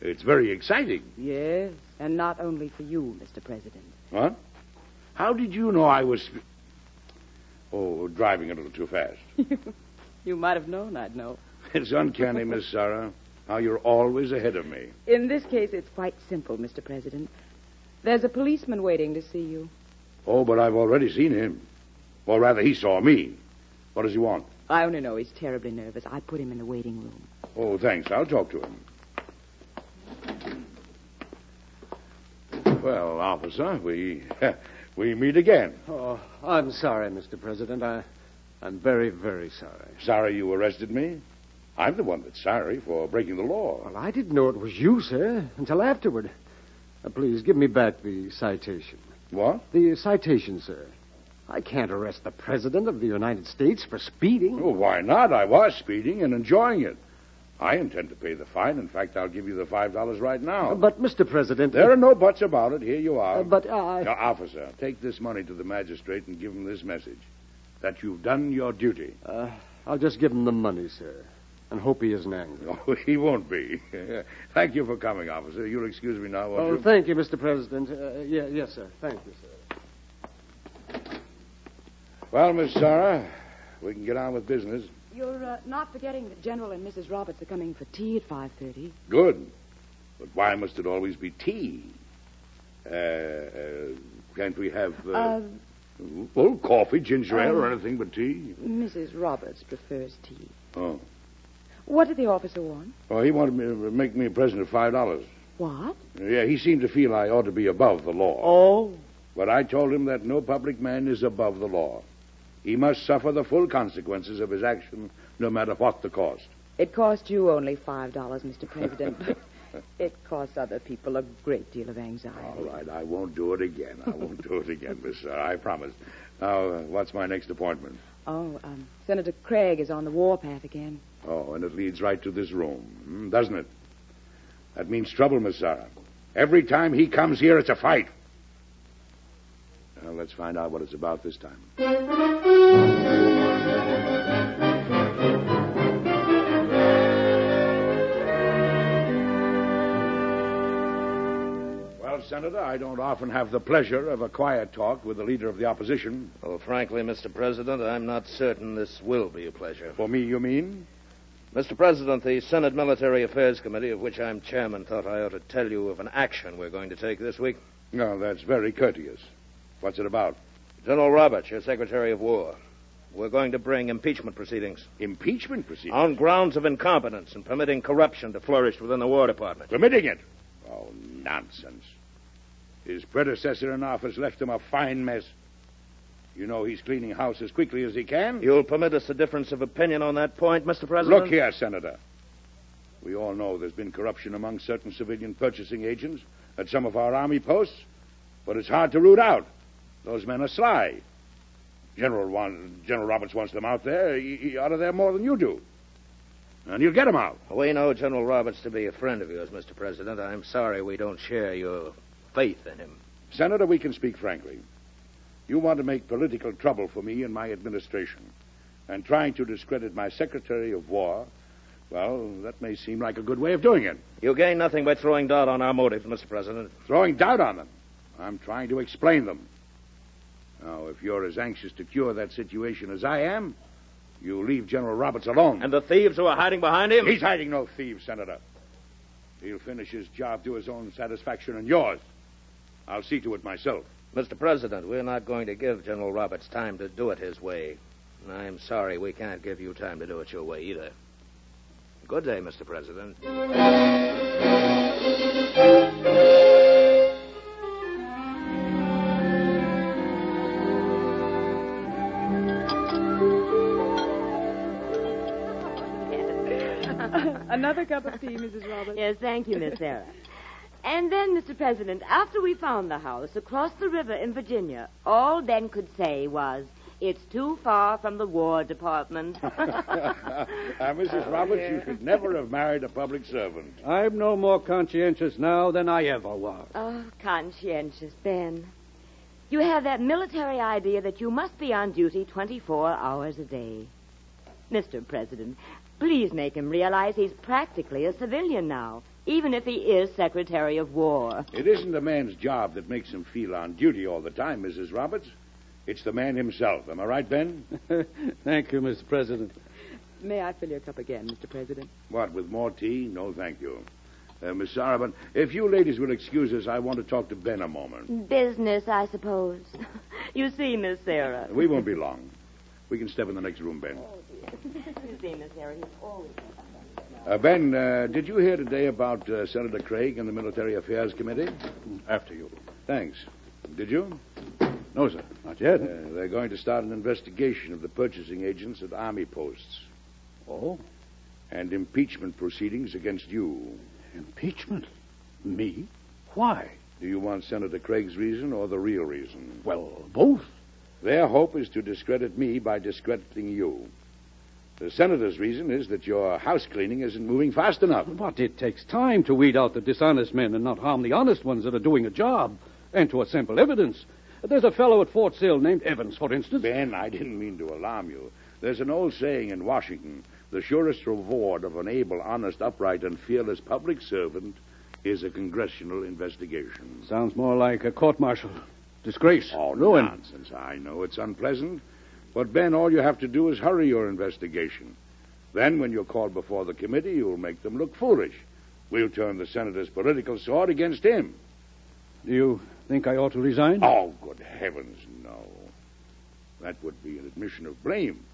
It's very exciting. Yes, and not only for you, Mister President. What? How did you know I was... Spe- oh, driving a little too fast. You might have known I'd know. It's uncanny, Miss Sarah. Now, you're always ahead of me. In this case, it's quite simple, Mister President. There's a policeman waiting to see you. Oh, but I've already seen him. Or rather, he saw me. What does he want? I only know he's terribly nervous. I put him in the waiting room. Oh, thanks. I'll talk to him. Well, officer, we we meet again. Oh, I'm sorry, Mister President. I, I'm very, very sorry. Sorry you arrested me? I'm the one that's sorry for breaking the law. Well, I didn't know it was you, sir, until afterward. Uh, please, give me back the citation. What? The citation, sir. I can't arrest the President of the United States for speeding. Oh, why not? I was speeding and enjoying it. I intend to pay the fine. In fact, I'll give you the five dollars right now. Uh, but, Mister President... There it... are no buts about it. Here you are. Uh, but I... Now, officer, take this money to the magistrate and give him this message. That you've done your duty. Uh, I'll just give him the money, sir. And hope he isn't angry. Oh, he won't be. Thank you for coming, officer. You'll excuse me now, won't oh, you? Oh, thank you, Mister President. Uh, yeah, yes, sir. Thank you, sir. Well, Miss Sarah, we can get on with business. You're uh, not forgetting that General and Missus Roberts are coming for tea at five thirty. Good. But why must it always be tea? Uh, uh, can't we have... Uh... Uh... Well, coffee, ginger ale, um, or anything but tea. Missus Roberts prefers tea. Oh. What did the officer want? Oh, he wanted me to make me a present of five dollars. What? Yeah, he seemed to feel I ought to be above the law. Oh. But I told him that no public man is above the law. He must suffer the full consequences of his action, no matter what the cost. It cost you only five dollars, Mister President. It costs other people a great deal of anxiety. All right, I won't do it again. I won't do it again, Miss Sarah. I promise. Now, uh, what's my next appointment? Oh, um, Senator Craig is on the warpath again. Oh, and it leads right to this room, doesn't it? That means trouble, Miss Sarah. Every time he comes here, it's a fight. Well, let's find out what it's about this time. Well, Senator, I don't often have the pleasure of a quiet talk with the leader of the opposition. Well, frankly, Mister President, I'm not certain this will be a pleasure. For me, you mean? Mister President, the Senate Military Affairs Committee, of which I'm chairman, thought I ought to tell you of an action we're going to take this week. No, that's very courteous. What's it about? General Roberts, your Secretary of War. We're going to bring impeachment proceedings. Impeachment proceedings? On grounds of incompetence and permitting corruption to flourish within the War Department. Permitting it? Oh, nonsense. His predecessor in office left him a fine mess. You know he's cleaning house as quickly as he can. You'll permit us a difference of opinion on that point, Mister President? Look here, Senator. We all know there's been corruption among certain civilian purchasing agents at some of our army posts, but it's hard to root out. Those men are sly. General, want, General Roberts wants them out there. He, he ought to there more than you do. And you'll get them out. We know General Roberts to be a friend of yours, Mister President. I'm sorry we don't share your faith in him. Senator, we can speak frankly. You want to make political trouble for me and my administration. And trying to discredit my Secretary of War, well, that may seem like a good way of doing it. You gain nothing by throwing doubt on our motives, Mister President. Throwing doubt on them? I'm trying to explain them. Now, if you're as anxious to cure that situation as I am, you leave General Roberts alone. And the thieves who are hiding behind him? He's hiding no thieves, Senator. He'll finish his job to his own satisfaction and yours. I'll see to it myself. Mister President, we're not going to give General Roberts time to do it his way. And I'm sorry we can't give you time to do it your way either. Good day, Mister President. Another cup of tea, Missus Roberts. Yes, thank you, Miss Sarah. And then, Mister President, after we found the house across the river in Virginia, all Ben could say was, it's too far from the War Department. uh, Missus Oh, Roberts, dear. You should never have married a public servant. I'm no more conscientious now than I ever was. Oh, conscientious, Ben. You have that military idea that you must be on duty twenty-four hours a day. Mister President, please make him realize he's practically a civilian now. Even if he is Secretary of War. It isn't the man's job that makes him feel on duty all the time, Missus Roberts. It's the man himself. Am I right, Ben? Thank you, Mister President. May I fill your cup again, Mister President? What, with more tea? No, thank you. Uh, Miss Sarabon, if you ladies will excuse us, I want to talk to Ben a moment. Business, I suppose. You see, Miss Sarah. We won't be long. We can step in the next room, Ben. Oh, dear. You see, Miss Sarah, he's always... Uh, Ben, uh, did you hear today about uh, Senator Craig and the Military Affairs Committee? After you. Thanks. Did you? No, sir. Not yet. Uh, they're going to start an investigation of the purchasing agents at Army posts. Oh? And impeachment proceedings against you. Impeachment? Me? Why? Do you want Senator Craig's reason or the real reason? Well, both. Their hope is to discredit me by discrediting you. The senator's reason is that your house cleaning isn't moving fast enough. But it takes time to weed out the dishonest men and not harm the honest ones that are doing a job, and to assemble evidence. There's a fellow at Fort Sill named Evans, for instance. Ben, I didn't mean to alarm you. There's an old saying in Washington, the surest reward of an able, honest, upright, and fearless public servant is a congressional investigation. Sounds more like a court-martial. Disgrace. Oh, ruin. Nonsense. I know it's unpleasant. But, Ben, all you have to do is hurry your investigation. Then, when you're called before the committee, you'll make them look foolish. We'll turn the senator's political sword against him. Do you think I ought to resign? Oh, good heavens, no. That would be an admission of blame.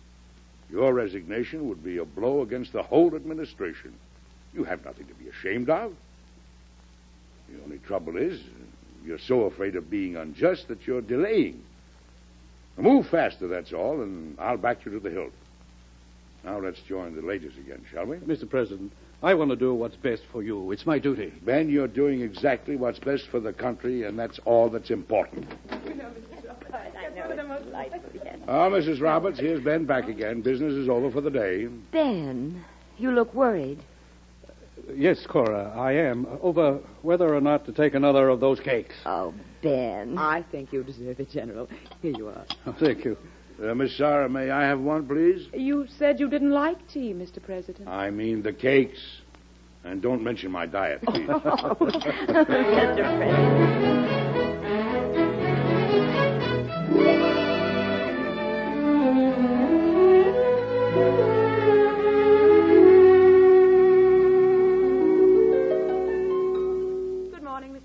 Your resignation would be a blow against the whole administration. You have nothing to be ashamed of. The only trouble is, you're so afraid of being unjust that you're delaying. Move faster, that's all, and I'll back you to the hilt. Now let's join the ladies again, shall we? Mister President, I want to do what's best for you. It's my duty. Ben, you're doing exactly what's best for the country, and that's all that's important. You know, Missus Roberts, I know it's delightful, yes. Oh, Missus Roberts, here's Ben back again. Business is over for the day. Ben, you look worried. Uh, yes, Cora, I am. Over whether or not to take another of those cakes. Oh, Ben. I think you deserve it, General. Here you are. Oh, thank you. Uh, Miss Sarah, may I have one, please? You said you didn't like tea, Mister President. I mean the cakes. And don't mention my diet, please. Oh, Mister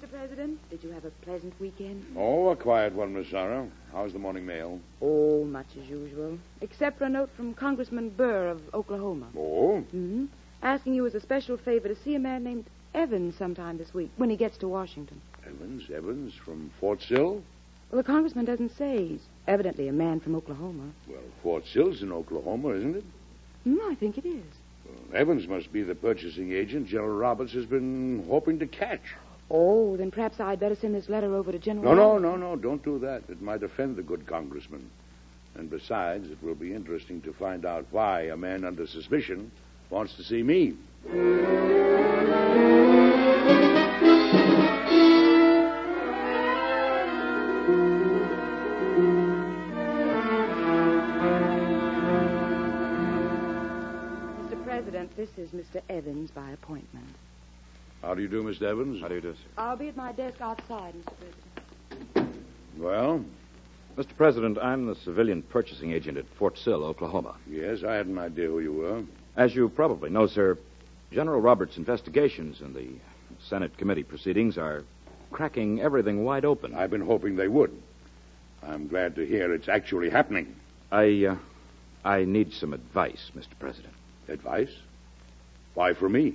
President. Did you have a pleasant weekend? Oh, a quiet one, Miss Sarah. How's the morning mail? Oh, much as usual. Except for a note from Congressman Burr of Oklahoma. Oh? Mm-hmm. Asking you as a special favor to see a man named Evans sometime this week, when he gets to Washington. Evans? Evans? From Fort Sill? Well, the congressman doesn't say. He's evidently a man from Oklahoma. Well, Fort Sill's in Oklahoma, isn't it? Mm, I think it is. Well, Evans must be the purchasing agent General Roberts has been hoping to catch. Oh, then perhaps I'd better send this letter over to General... No, no, no, no, don't do that. It might offend the good congressman. And besides, it will be interesting to find out why a man under suspicion wants to see me. Mister President, this is Mister Evans by appointment. How do you do, Mister Evans? How do you do, sir? I'll be at my desk outside, Mister President. Well? Mister President, I'm the civilian purchasing agent at Fort Sill, Oklahoma. Yes, I had an idea who you were. As you probably know, sir, General Roberts' investigations and the Senate committee proceedings are cracking everything wide open. I've been hoping they would. I'm glad to hear it's actually happening. I, uh, I need some advice, Mister President. Advice? Why for me?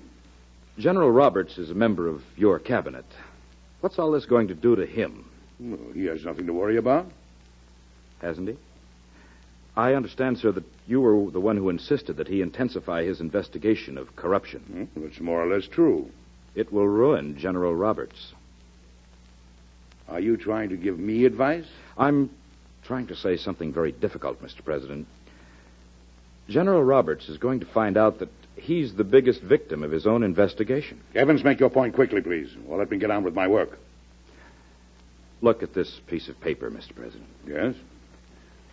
General Roberts is a member of your cabinet. What's all this going to do to him? Well, he has nothing to worry about. Hasn't he? I understand, sir, that you were the one who insisted that he intensify his investigation of corruption. Hmm, that's more or less true. It will ruin General Roberts. Are you trying to give me advice? I'm trying to say something very difficult, Mister President. General Roberts is going to find out that he's the biggest victim of his own investigation. Evans, make your point quickly, please, or let me get on with my work. Look at this piece of paper, Mister President. Yes?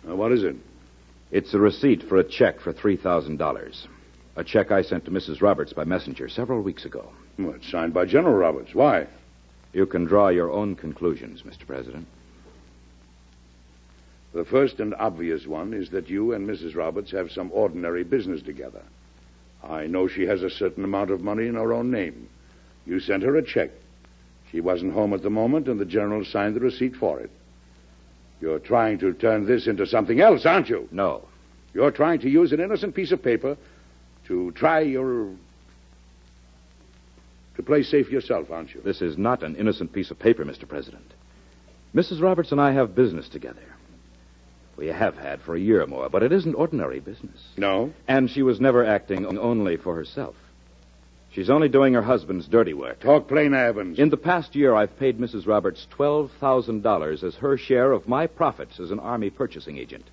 Now, what is it? It's a receipt for a check for three thousand dollars. A check I sent to Missus Roberts by messenger several weeks ago. Well, it's signed by General Roberts. Why? You can draw your own conclusions, Mister President. The first and obvious one is that you and Missus Roberts have some ordinary business together. I know she has a certain amount of money in her own name. You sent her a check. She wasn't home at the moment, and the general signed the receipt for it. You're trying to turn this into something else, aren't you? No. You're trying to use an innocent piece of paper to try your... to play safe yourself, aren't you? This is not an innocent piece of paper, Mister President. Missus Roberts and I have business together. We have had for a year or more, but it isn't ordinary business. No? And she was never acting only for herself. She's only doing her husband's dirty work. Talk plain, Evans. In the past year, I've paid Missus Roberts twelve thousand dollars as her share of my profits as an Army purchasing agent.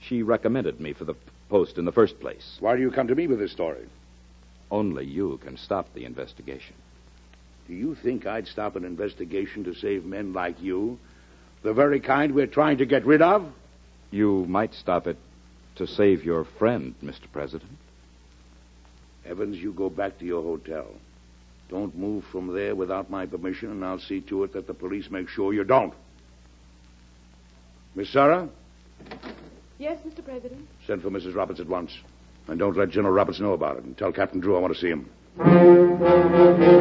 She recommended me for the post in the first place. Why do you come to me with this story? Only you can stop the investigation. Do you think I'd stop an investigation to save men like you? The very kind we're trying to get rid of? You might stop it to save your friend, Mister President. Evans, you go back to your hotel. Don't move from there without my permission, and I'll see to it that the police make sure you don't. Miss Sarah? Yes, Mister President? Send for Missus Roberts at once. And don't let General Roberts know about it. And tell Captain Drew I want to see him. Mister President, Missus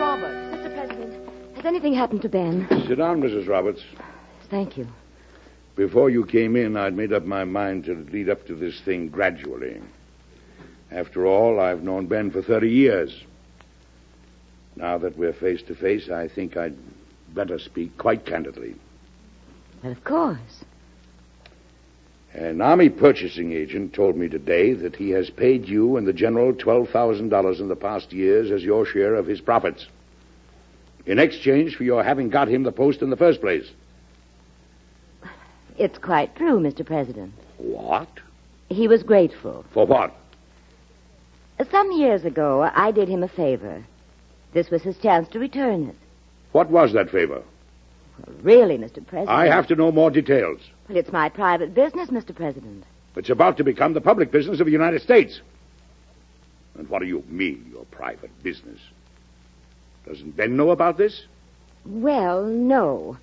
Roberts. Mister President, has anything happened to Ben? Sit down, Missus Roberts. Thank you. Before you came in, I'd made up my mind to lead up to this thing gradually. After all, I've known Ben for thirty years. Now that we're face-to-face, I think I'd better speak quite candidly. Well, of course. An Army purchasing agent told me today that he has paid you and the General twelve thousand dollars in the past years as your share of his profits, in exchange for your having got him the post in the first place. It's quite true, Mister President. What? He was grateful. For what? Some years ago, I did him a favor. This was his chance to return it. What was that favor? Well, really, Mister President... I have to know more details. Well, it's my private business, Mister President. It's about to become the public business of the United States. And what do you mean, your private business? Doesn't Ben know about this? Well, no.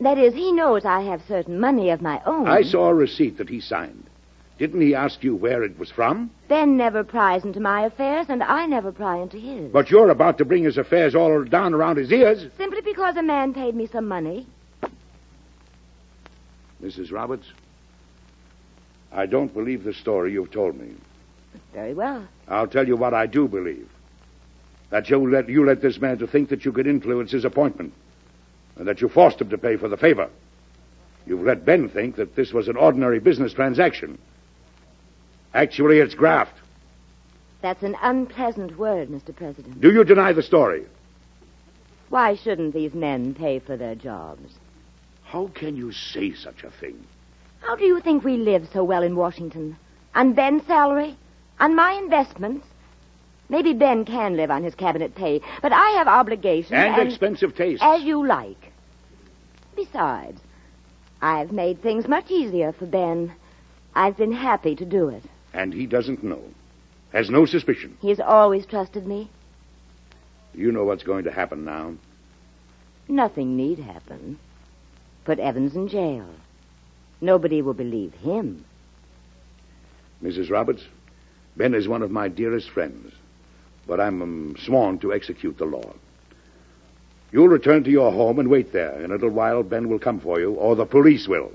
That is, he knows I have certain money of my own. I saw a receipt that he signed. Didn't he ask you where it was from? Ben never pries into my affairs, and I never pry into his. But you're about to bring his affairs all down around his ears. Simply because a man paid me some money. Missus Roberts, I don't believe the story you've told me. Very well. I'll tell you what I do believe. That you let, you let this man to think that you could influence his appointment, and that you forced him to pay for the favor. You've let Ben think that this was an ordinary business transaction. Actually, it's graft. That's an unpleasant word, Mister President. Do you deny the story? Why shouldn't these men pay for their jobs? How can you say such a thing? How do you think we live so well in Washington? On Ben's salary? On my investments? Maybe Ben can live on his cabinet pay, but I have obligations and... And expensive tastes. As you like. Besides, I've made things much easier for Ben. I've been happy to do it. And he doesn't know. Has no suspicion. He has always trusted me. Do you know what's going to happen now? Nothing need happen. Put Evans in jail. Nobody will believe him. Missus Roberts, Ben is one of my dearest friends, but I'm um, sworn to execute the law. You'll return to your home and wait there. In a little while, Ben will come for you, or the police will.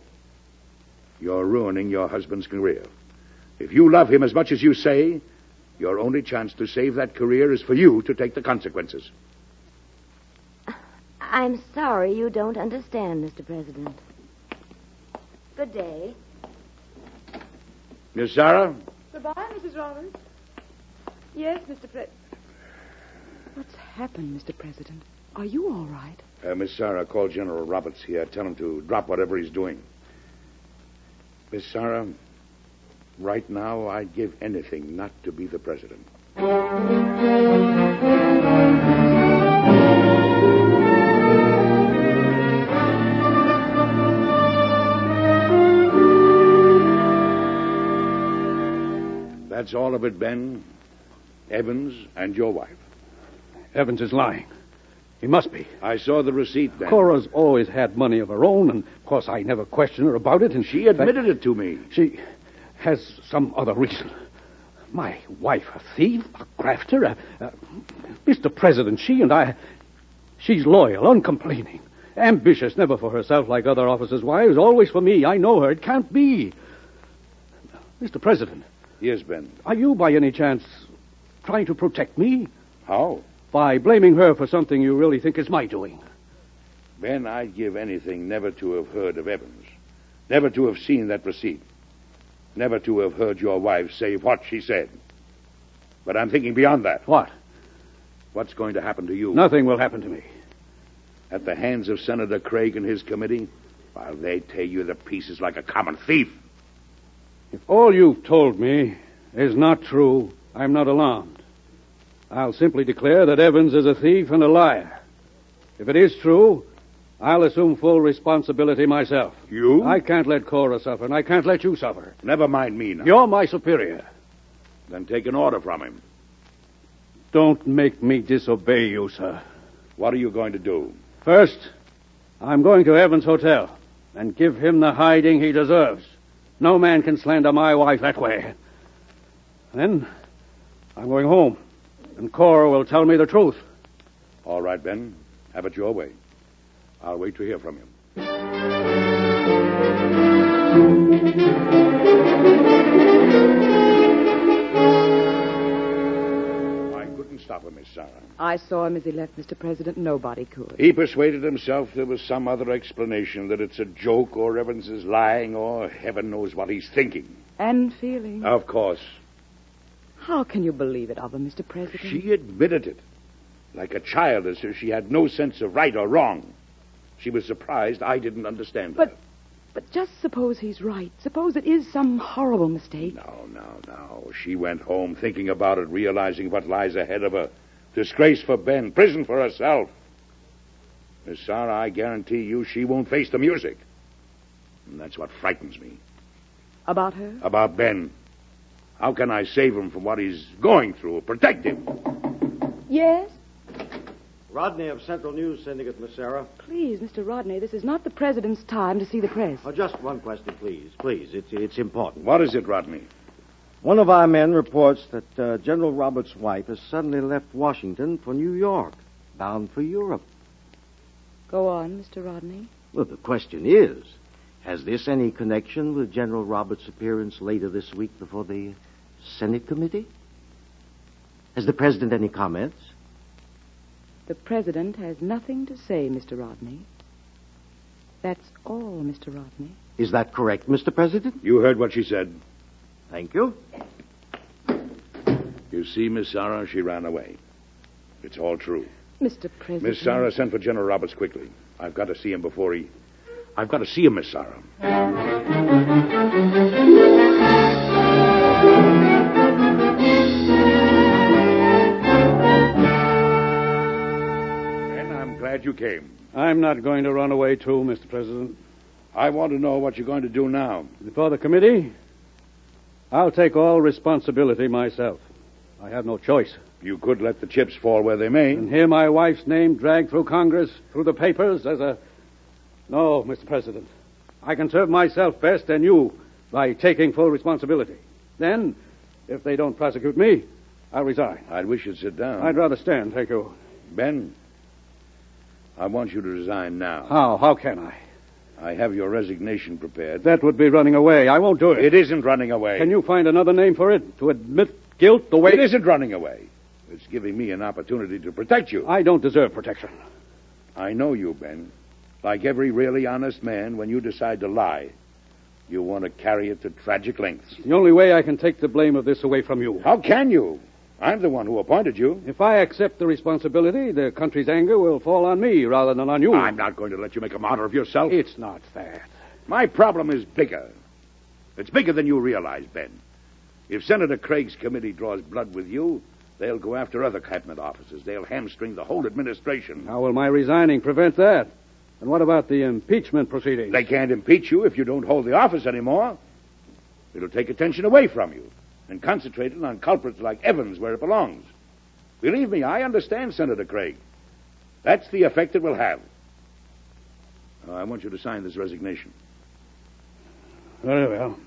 You're ruining your husband's career. If you love him as much as you say, your only chance to save that career is for you to take the consequences. I'm sorry you don't understand, Mister President. Good day. Miss Sarah? Goodbye, Missus Rollins. Yes, Mister Pre... What's happened, Mister President? Are you all right? Uh, Miss Sarah, call General Roberts here. Tell him to drop whatever he's doing. Miss Sarah, right now I'd give anything not to be the president. That's all of it, Ben. Evans and your wife. Evans is lying. He must be. I saw the receipt then. Cora's always had money of her own, and, of course, I never questioned her about it, and... She admitted it to me. She has some other reason. My wife, a thief, a grafter, a... a Mister President, she and I... She's loyal, uncomplaining, ambitious, never for herself like other officers' wives, always for me. I know her. It can't be. Mister President. Yes, Ben. Are you, by any chance, trying to protect me? How? By blaming her for something you really think is my doing. Ben, I'd give anything never to have heard of Evans, never to have seen that receipt, never to have heard your wife say what she said. But I'm thinking beyond that. What? What's going to happen to you? Nothing will happen to me. At the hands of Senator Craig and his committee, while they tear you to pieces like a common thief. If all you've told me is not true, I'm not alarmed. I'll simply declare that Evans is a thief and a liar. If it is true, I'll assume full responsibility myself. You? I can't let Cora suffer, and I can't let you suffer. Never mind me now. You're my superior. Then take an order from him. Don't make me disobey you, sir. What are you going to do? First, I'm going to Evans' hotel and give him the hiding he deserves. No man can slander my wife that way. Then, I'm going home. And Cora will tell me the truth. All right, Ben. Have it your way. I'll wait to hear from you. I couldn't stop him, Miss Sarah. I saw him as he left, Mister President. Nobody could. He persuaded himself there was some other explanation, that it's a joke or Evans is lying or heaven knows what he's thinking. And feeling. Of course. How can you believe it of her, Mister President? She admitted it. Like a child, as if she had no sense of right or wrong. She was surprised I didn't understand but, her. But just suppose he's right. Suppose it is some horrible mistake. No, no, no. She went home thinking about it, realizing what lies ahead of her. Disgrace for Ben, prison for herself. Miss Sarah, I guarantee you she won't face the music. And that's what frightens me. About her? About Ben. How can I save him from what he's going through, protect him? Yes? Rodney of Central News Syndicate, Miss Sarah. Please, Mister Rodney, this is not the president's time to see the press. Oh, just one question, please. Please, it's, it's important. What is it, Rodney? One of our men reports that uh, General Roberts' wife has suddenly left Washington for New York, bound for Europe. Go on, Mister Rodney. Well, the question is, has this any connection with General Roberts' appearance later this week before the Senate committee? Has the president any comments? The president has nothing to say, Mister Rodney. That's all, Mister Rodney. Is that correct, Mister President? You heard what she said. Thank you. You see, Miss Sarah, she ran away. It's all true. Mister President. Miss Sarah, send for General Roberts quickly. I've got to see him before he... I've got to see him, Miss Sarah. And I'm glad you came. I'm not going to run away, too, Mister President. I want to know what you're going to do now. Before the committee, I'll take all responsibility myself. I have no choice. You could let the chips fall where they may. And hear my wife's name dragged through Congress, through the papers, as a... No, Mister President. I can serve myself best and you by taking full responsibility. Then, if they don't prosecute me, I'll resign. I'd wish you'd sit down. I'd rather stand, thank you. Ben, I want you to resign now. How? How can I? I have your resignation prepared. That would be running away. I won't do it. It isn't running away. Can you find another name for it? To admit guilt the way... It isn't running away. It's giving me an opportunity to protect you. I don't deserve protection. I know you, Ben. Like every really honest man, when you decide to lie, you want to carry it to tragic lengths. The only way I can take the blame of this away from you. How can you? I'm the one who appointed you. If I accept the responsibility, the country's anger will fall on me rather than on you. I'm not going to let you make a martyr of yourself. It's not that. My problem is bigger. It's bigger than you realize, Ben. If Senator Craig's committee draws blood with you, they'll go after other cabinet officers. They'll hamstring the whole administration. How will my resigning prevent that? And what about the impeachment proceedings? They can't impeach you if you don't hold the office anymore. It'll take attention away from you and concentrate it on culprits like Evans where it belongs. Believe me, I understand Senator Craig. That's the effect it will have. Uh, I want you to sign this resignation. Very well.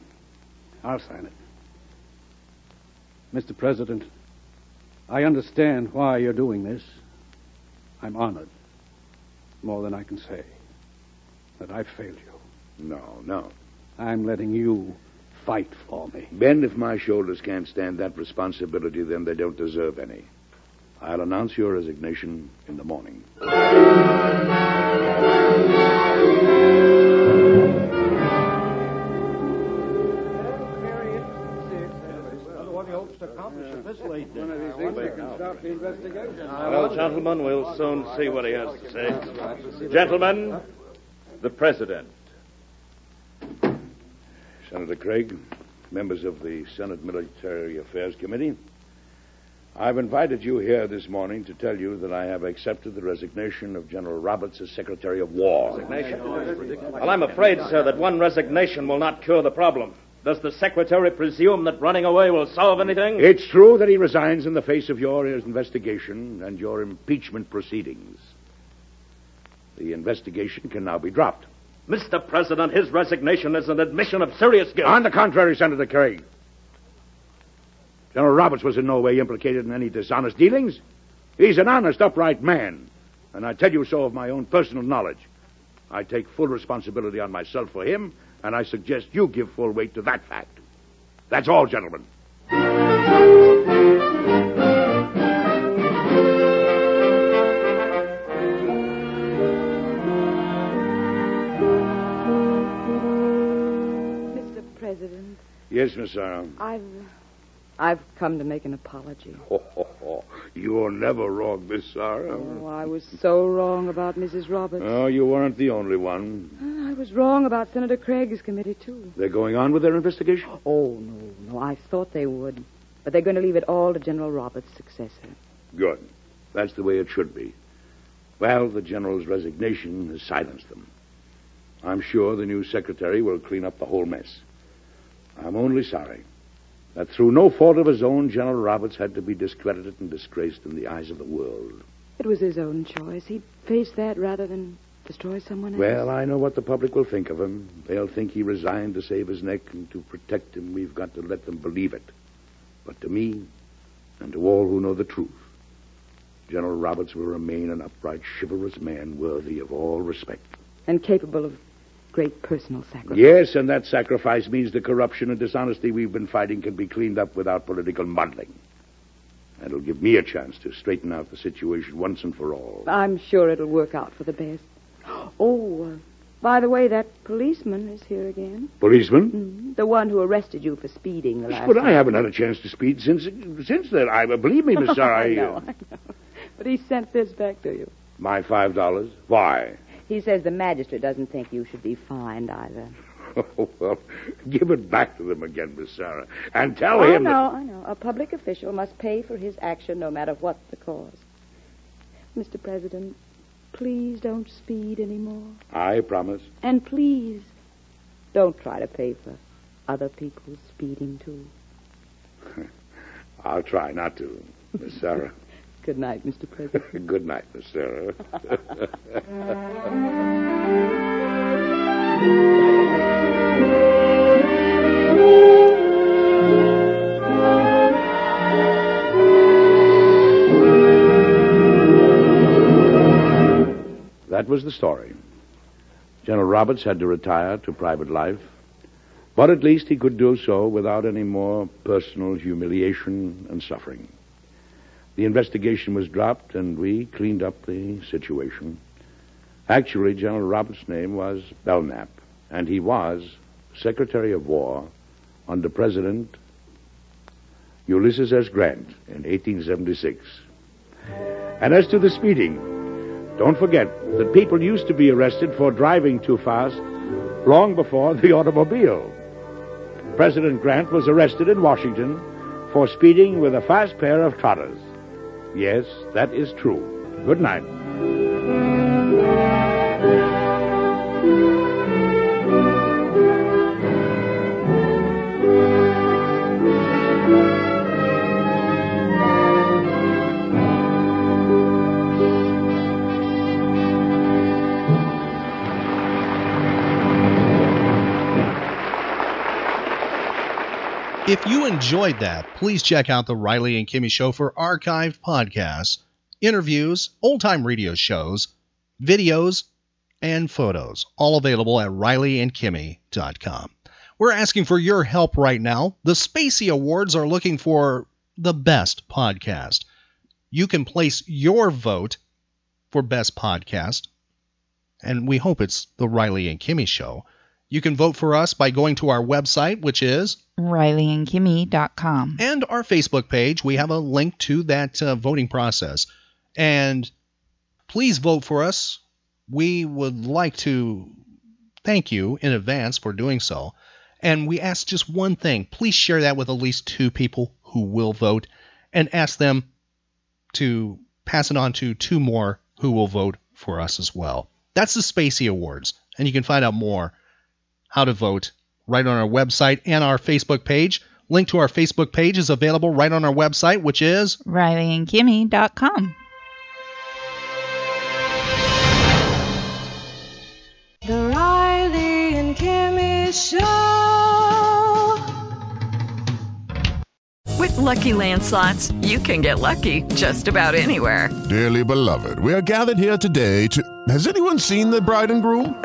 I'll sign it. Mister President, I understand why you're doing this. I'm honored. More than I can say. That I've failed you. No, no. I'm letting you fight for me. Ben, if my shoulders can't stand that responsibility, then they don't deserve any. I'll announce your resignation in the morning. Well, gentlemen, we'll soon see what he has to say. Gentlemen, the President. Senator Craig, members of the Senate Military Affairs Committee, I've invited you here this morning to tell you that I have accepted the resignation of General Roberts as Secretary of War. Resignation? Well, I'm afraid, sir, that one resignation will not cure the problem. Does the Secretary presume that running away will solve anything? It's true that he resigns in the face of your investigation and your impeachment proceedings. The investigation can now be dropped. Mister President, his resignation is an admission of serious guilt. On the contrary, Senator Craig. General Roberts was in no way implicated in any dishonest dealings. He's an honest, upright man. And I tell you so of my own personal knowledge. I take full responsibility on myself for him, and I suggest you give full weight to that fact. That's all, gentlemen. Mister President. Yes, Miss Aram. I've, I've come to make an apology. Oh, oh, oh. You're never wrong, Miss Aram. Oh, I was so wrong about Missus Roberts. Oh, you weren't the only one. I was wrong about Senator Craig's committee, too. They're going on with their investigation? Oh, no, no. I thought they would. But they're going to leave it all to General Roberts' successor. Good. That's the way it should be. Well, the General's resignation has silenced them. I'm sure the new secretary will clean up the whole mess. I'm only sorry that through no fault of his own, General Roberts had to be discredited and disgraced in the eyes of the world. It was his own choice. He faced that rather than... destroy someone else? Well, I know what the public will think of him. They'll think he resigned to save his neck, and to protect him, we've got to let them believe it. But to me, and to all who know the truth, General Roberts will remain an upright, chivalrous man worthy of all respect. And capable of great personal sacrifice. Yes, and that sacrifice means the corruption and dishonesty we've been fighting can be cleaned up without political muddling. That'll give me a chance to straighten out the situation once and for all. I'm sure it'll work out for the best. Oh, uh, By the way, that policeman is here again. Policeman? Mm-hmm. The one who arrested you for speeding the last But time. I haven't had a chance to speed since since then. I Believe me, Miss Sarah. I know, I know. But he sent this back to you. My five dollars? Why? He says the magistrate doesn't think you should be fined either. Oh, well, give it back to them again, Miss Sarah. And tell oh, him... I know, that... I know. A public official must pay for his action no matter what the cause. Mister President... Please don't speed anymore. I promise. And please, don't try to pay for other people's speeding, too. I'll try not to, Miss Sarah. Good night, Mister President. Good night, Miss Sarah. That was the story. General Roberts had to retire to private life, but at least he could do so without any more personal humiliation and suffering. The investigation was dropped, and we cleaned up the situation. Actually, General Roberts' name was Belknap, and he was Secretary of War under President Ulysses S. Grant in eighteen seventy-six. And as to the speeding... Don't forget that people used to be arrested for driving too fast long before the automobile. President Grant was arrested in Washington for speeding with a fast pair of trotters. Yes, that is true. Good night. If you enjoyed that, please check out the Riley and Kimmy Show for archived podcasts, interviews, old-time radio shows, videos, and photos, all available at riley and kimmy dot com. We're asking for your help right now. The Spacie Awards are looking for the best podcast. You can place your vote for best podcast, and we hope it's the Riley and Kimmy Show. You can vote for us by going to our website, which is riley and kimmy dot com. And our Facebook page, we have a link to that uh, voting process. And please vote for us. We would like to thank you in advance for doing so. And we ask just one thing. Please share that with at least two people who will vote and ask them to pass it on to two more who will vote for us as well. That's the Spacie Awards. And you can find out more how to vote right on our website and our Facebook page. Link to our Facebook page is available right on our website, which is riley and kimmy dot com. The Riley and Kimmy Show. With Lucky Land Slots, you can get lucky just about anywhere. Dearly beloved, we are gathered here today to... Has anyone seen the bride and groom?